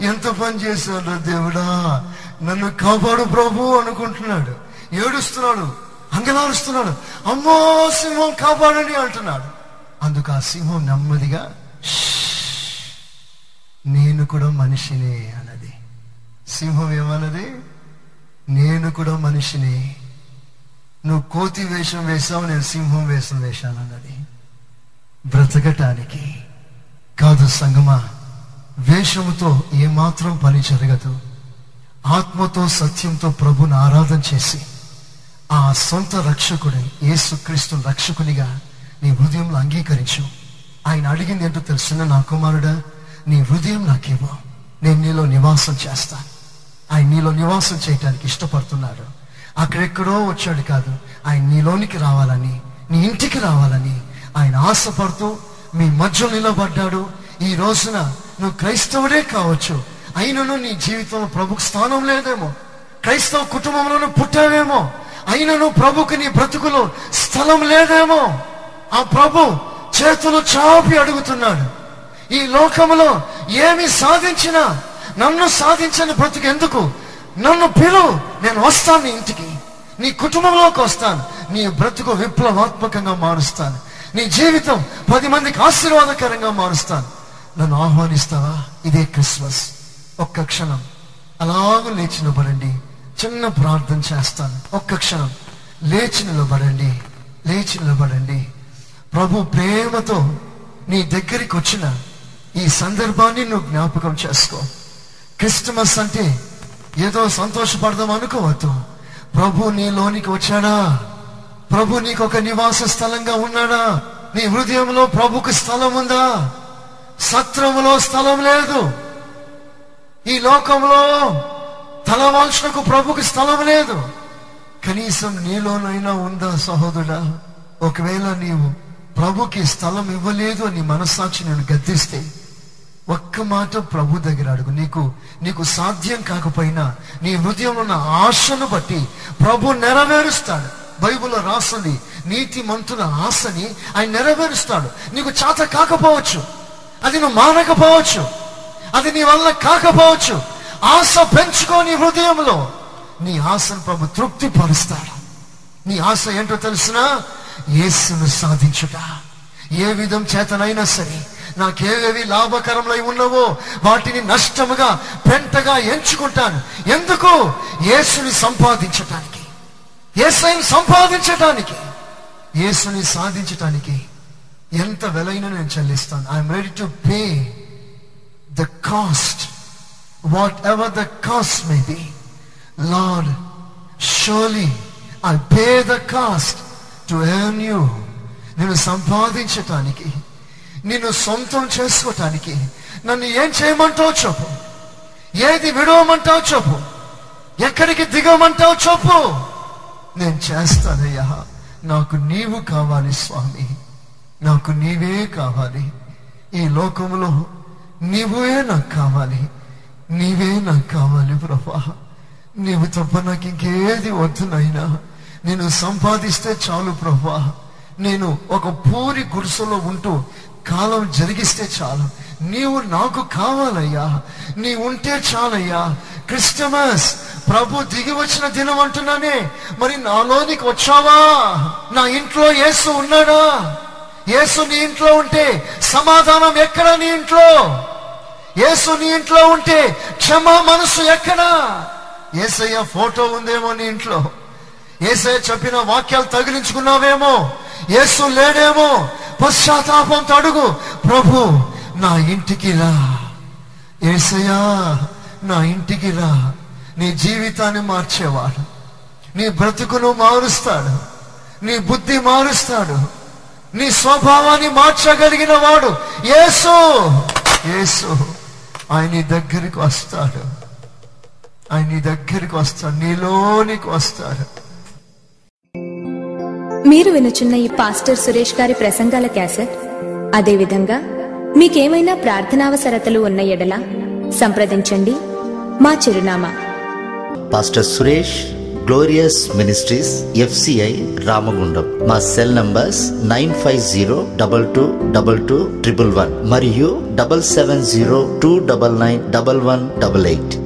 ఎంత పని చేశాడు దేవుడా, నన్ను కాపాడు ప్రభు అనుకుంటున్నాడు. ఏడుస్తున్నాడు, అంగలారుస్తున్నాడు, అమ్మో సింహం కాపాడండి అంటున్నాడు. అందుకు ఆ సింహం నెమ్మదిగా నేను కూడా మనిషినే అన్నది. సింహం ఏమన్నది? నేను కూడా మనిషిని, నువ్వు కోతి వేషం వేసావు, నేను సింహం వేషం వేశాను అన్నది. బ్రతకటానికి కాదు సంగమా, వేషముతో ఏమాత్రం పని జరగదు. ఆత్మతో సత్యంతో ప్రభుని ఆరాధన చేసి ఆ సొంత రక్షకుడిని యేసుక్రీస్తుని రక్షకునిగా నీ హృదయంలో అంగీకరించు. ఆయన అడిగింది ఏంటో తెలుసున్న, నా కుమారుడా నీ హృదయం నాకేమో, నేను నీలో నివాసం చేస్తా. ఆయన నీలో నివాసం చేయటానికి ఇష్టపడుతున్నాడు. అక్కడెక్కడో వచ్చాడు కాదు, ఆయన నీలోనికి రావాలని, నీ ఇంటికి రావాలని ఆయన ఆశపడుతూ మీ మధ్యలో నిలబడ్డాడు. ఈ రోజున నువ్వు క్రైస్తవుడే కావచ్చు, అయినను నీ జీవితంలో ప్రభుకు స్థానం లేదేమో. క్రైస్తవ కుటుంబంలోనూ పుట్టావేమో, అయినను ప్రభుకి నీ బ్రతుకులో స్థలం లేదేమో. ఆ ప్రభు చేతులు చాపి అడుగుతున్నాడు, ఈ లోకంలో ఏమి సాధించినా నన్ను సాధించని బ్రతుకు ఎందుకు? నన్ను పిలు, నేను వస్తాను నీ ఇంటికి, నీ కుటుంబంలోకి వస్తాను, నీ బ్రతుకు విప్లవాత్మకంగా మారుస్తాను, నీ జీవితం పది మందికి ఆశీర్వాదకరంగా మారుస్తాను, నన్ను ఆహ్వానిస్తావా? ఇదే క్రిస్మస్. ఒక్క క్షణం అలాగూ లేచి నిలబడండి, చిన్న ప్రార్థన చేస్తాను. ఒక్క క్షణం లేచి నిలబడండి, లేచి నిలబడండి. ప్రభు ప్రేమతో నీ దగ్గరికి వచ్చిన ఈ సందర్భాన్ని నువ్వు జ్ఞాపకం చేసుకో. క్రిస్మస్ అంటే ఏదో సంతోషపడదాం అనుకోవద్దు. ప్రభు నీలోనికి వచ్చాడా? ప్రభు నీకు ఒక నివాస స్థలంగా ఉన్నాడా? నీ హృదయంలో ప్రభుకు స్థలం ఉందా? సత్రములో స్థలం లేదు, ఈ లోకంలో తలవాల్చుటకు ప్రభుకి స్థలం లేదు. కనీసం నీలోనైనా ఉందా సహోదరుడా? ఒకవేళ నీవు ప్రభుకి స్థలం ఇవ్వలేదు అని మనస్సాక్షి నేను గద్దిస్తే ఒక్క మాట ప్రభు దగ్గర అడుగు. నీకు నీకు సాధ్యం కాకపోయినా నీ హృదయంలో ఉన్న ఆశను బట్టి ప్రభు నెరవేరుస్తాడు. బైబిల్లో రాస్తుంది, నీతి మంతుల ఆశని ఆయన నెరవేరుస్తాడు. నీకు చేత కాకపోవచ్చు, అది నువ్వు మానకపోవచ్చు, అది నీ వల్ల కాకపోవచ్చు. ఆశ పెంచుకోని హృదయంలో నీ ఆశను ప్రభు తృప్తి పరుస్తాడు. నీ ఆశ ఏంటో తెలిసినా యేసును సాధించుట, ఏ విధం చేతనైనా సరే. నాకేవేవి లాభకరములై ఉన్నవో వాటిని నష్టముగా పెంటగా ఎంచుకుంటాను. ఎందుకు? యేసుని సంపాదించటానికి, యేసుని సంపాదించటానికి, యేసుని సాధించటానికి ఎంత వెలైనా నేను చెల్లిస్తాను. I'm ready to pay the cost, whatever the cost may be. Lord, surely I pay the cost to earn you. నేను సంపాదించటానికి, నిన్ను సొంతం చేసుకోవటానికి నన్ను ఏం చేయమంటావు చెప్పు, ఏది విడవమంటావు చెప్పు, ఎక్కడికి దిగమంటావు చెప్పు, నేను చేస్తానయ్యా. నాకు నీవు కావాలి స్వామి, నాకు నీవే కావాలి. ఈ లోకంలో నీవే నాకు కావాలి, నీవే నాకు కావాలి ప్రభువా. నీవు తప్ప నాకు ఇంకేది వద్దునైనా. నేను సంపాదిస్తే చాలు ప్రభువా, నేను ఒక పూరి గుడిసెలో ఉంటూ కాలం జరిగిస్తే చాలు, నీవు నాకు కావాలయ్యా, నీ ఉంటే చాలయ్యా. క్రిస్మస్ ప్రభు దిగి వచ్చిన దినం అంటున్నానే, మరి నాలోనికి వచ్చావా? నా ఇంట్లో యేసు ఉన్నాడా? యేసు నీ ఇంట్లో ఉంటే సమాధానం ఎక్కడా? నీ ఇంట్లో యేసు నీ ఇంట్లో ఉంటే క్షమా మనసు ఎక్కడా? యేసయ్య ఫోటో ఉందేమో నీ ఇంట్లో, యేసయ్య చెప్పిన వాక్యాలు తగిలించుకున్నావేమో, యేసు లేడేమో. పశ్చాత్తాపంతో అడుగు, ప్రభు నా ఇంటికి రా, యేసయ్యా నా ఇంటికి రా. నీ జీవితాన్ని మార్చేవాడు, నీ బ్రతుకును మారుస్తాడు, నీ బుద్ధి మారుస్తాడు, నీ స్వభావాన్ని మార్చగలిగిన వాడు యేసు. యేసు ఆయన దగ్గరికి వస్తాడు, ఆయన దగ్గరికి వస్తాడు, నీలోనికి వస్తాడు. మీరు వినుచున్న ఈ పాస్టర్ సురేష్ గారి ప్రసంగాల క్యాసెట్, అదేవిధంగా మీకేమైనా ప్రార్థనావసరతలు ఉన్న ఎడల సంప్రదించండి. మా చిరునామా pastor Suresh, glorious Ministries, FCI, Ramagundam. మా cell numbers nine five zero double two double two triple one మరియు double seven zero two double nine double one double eight.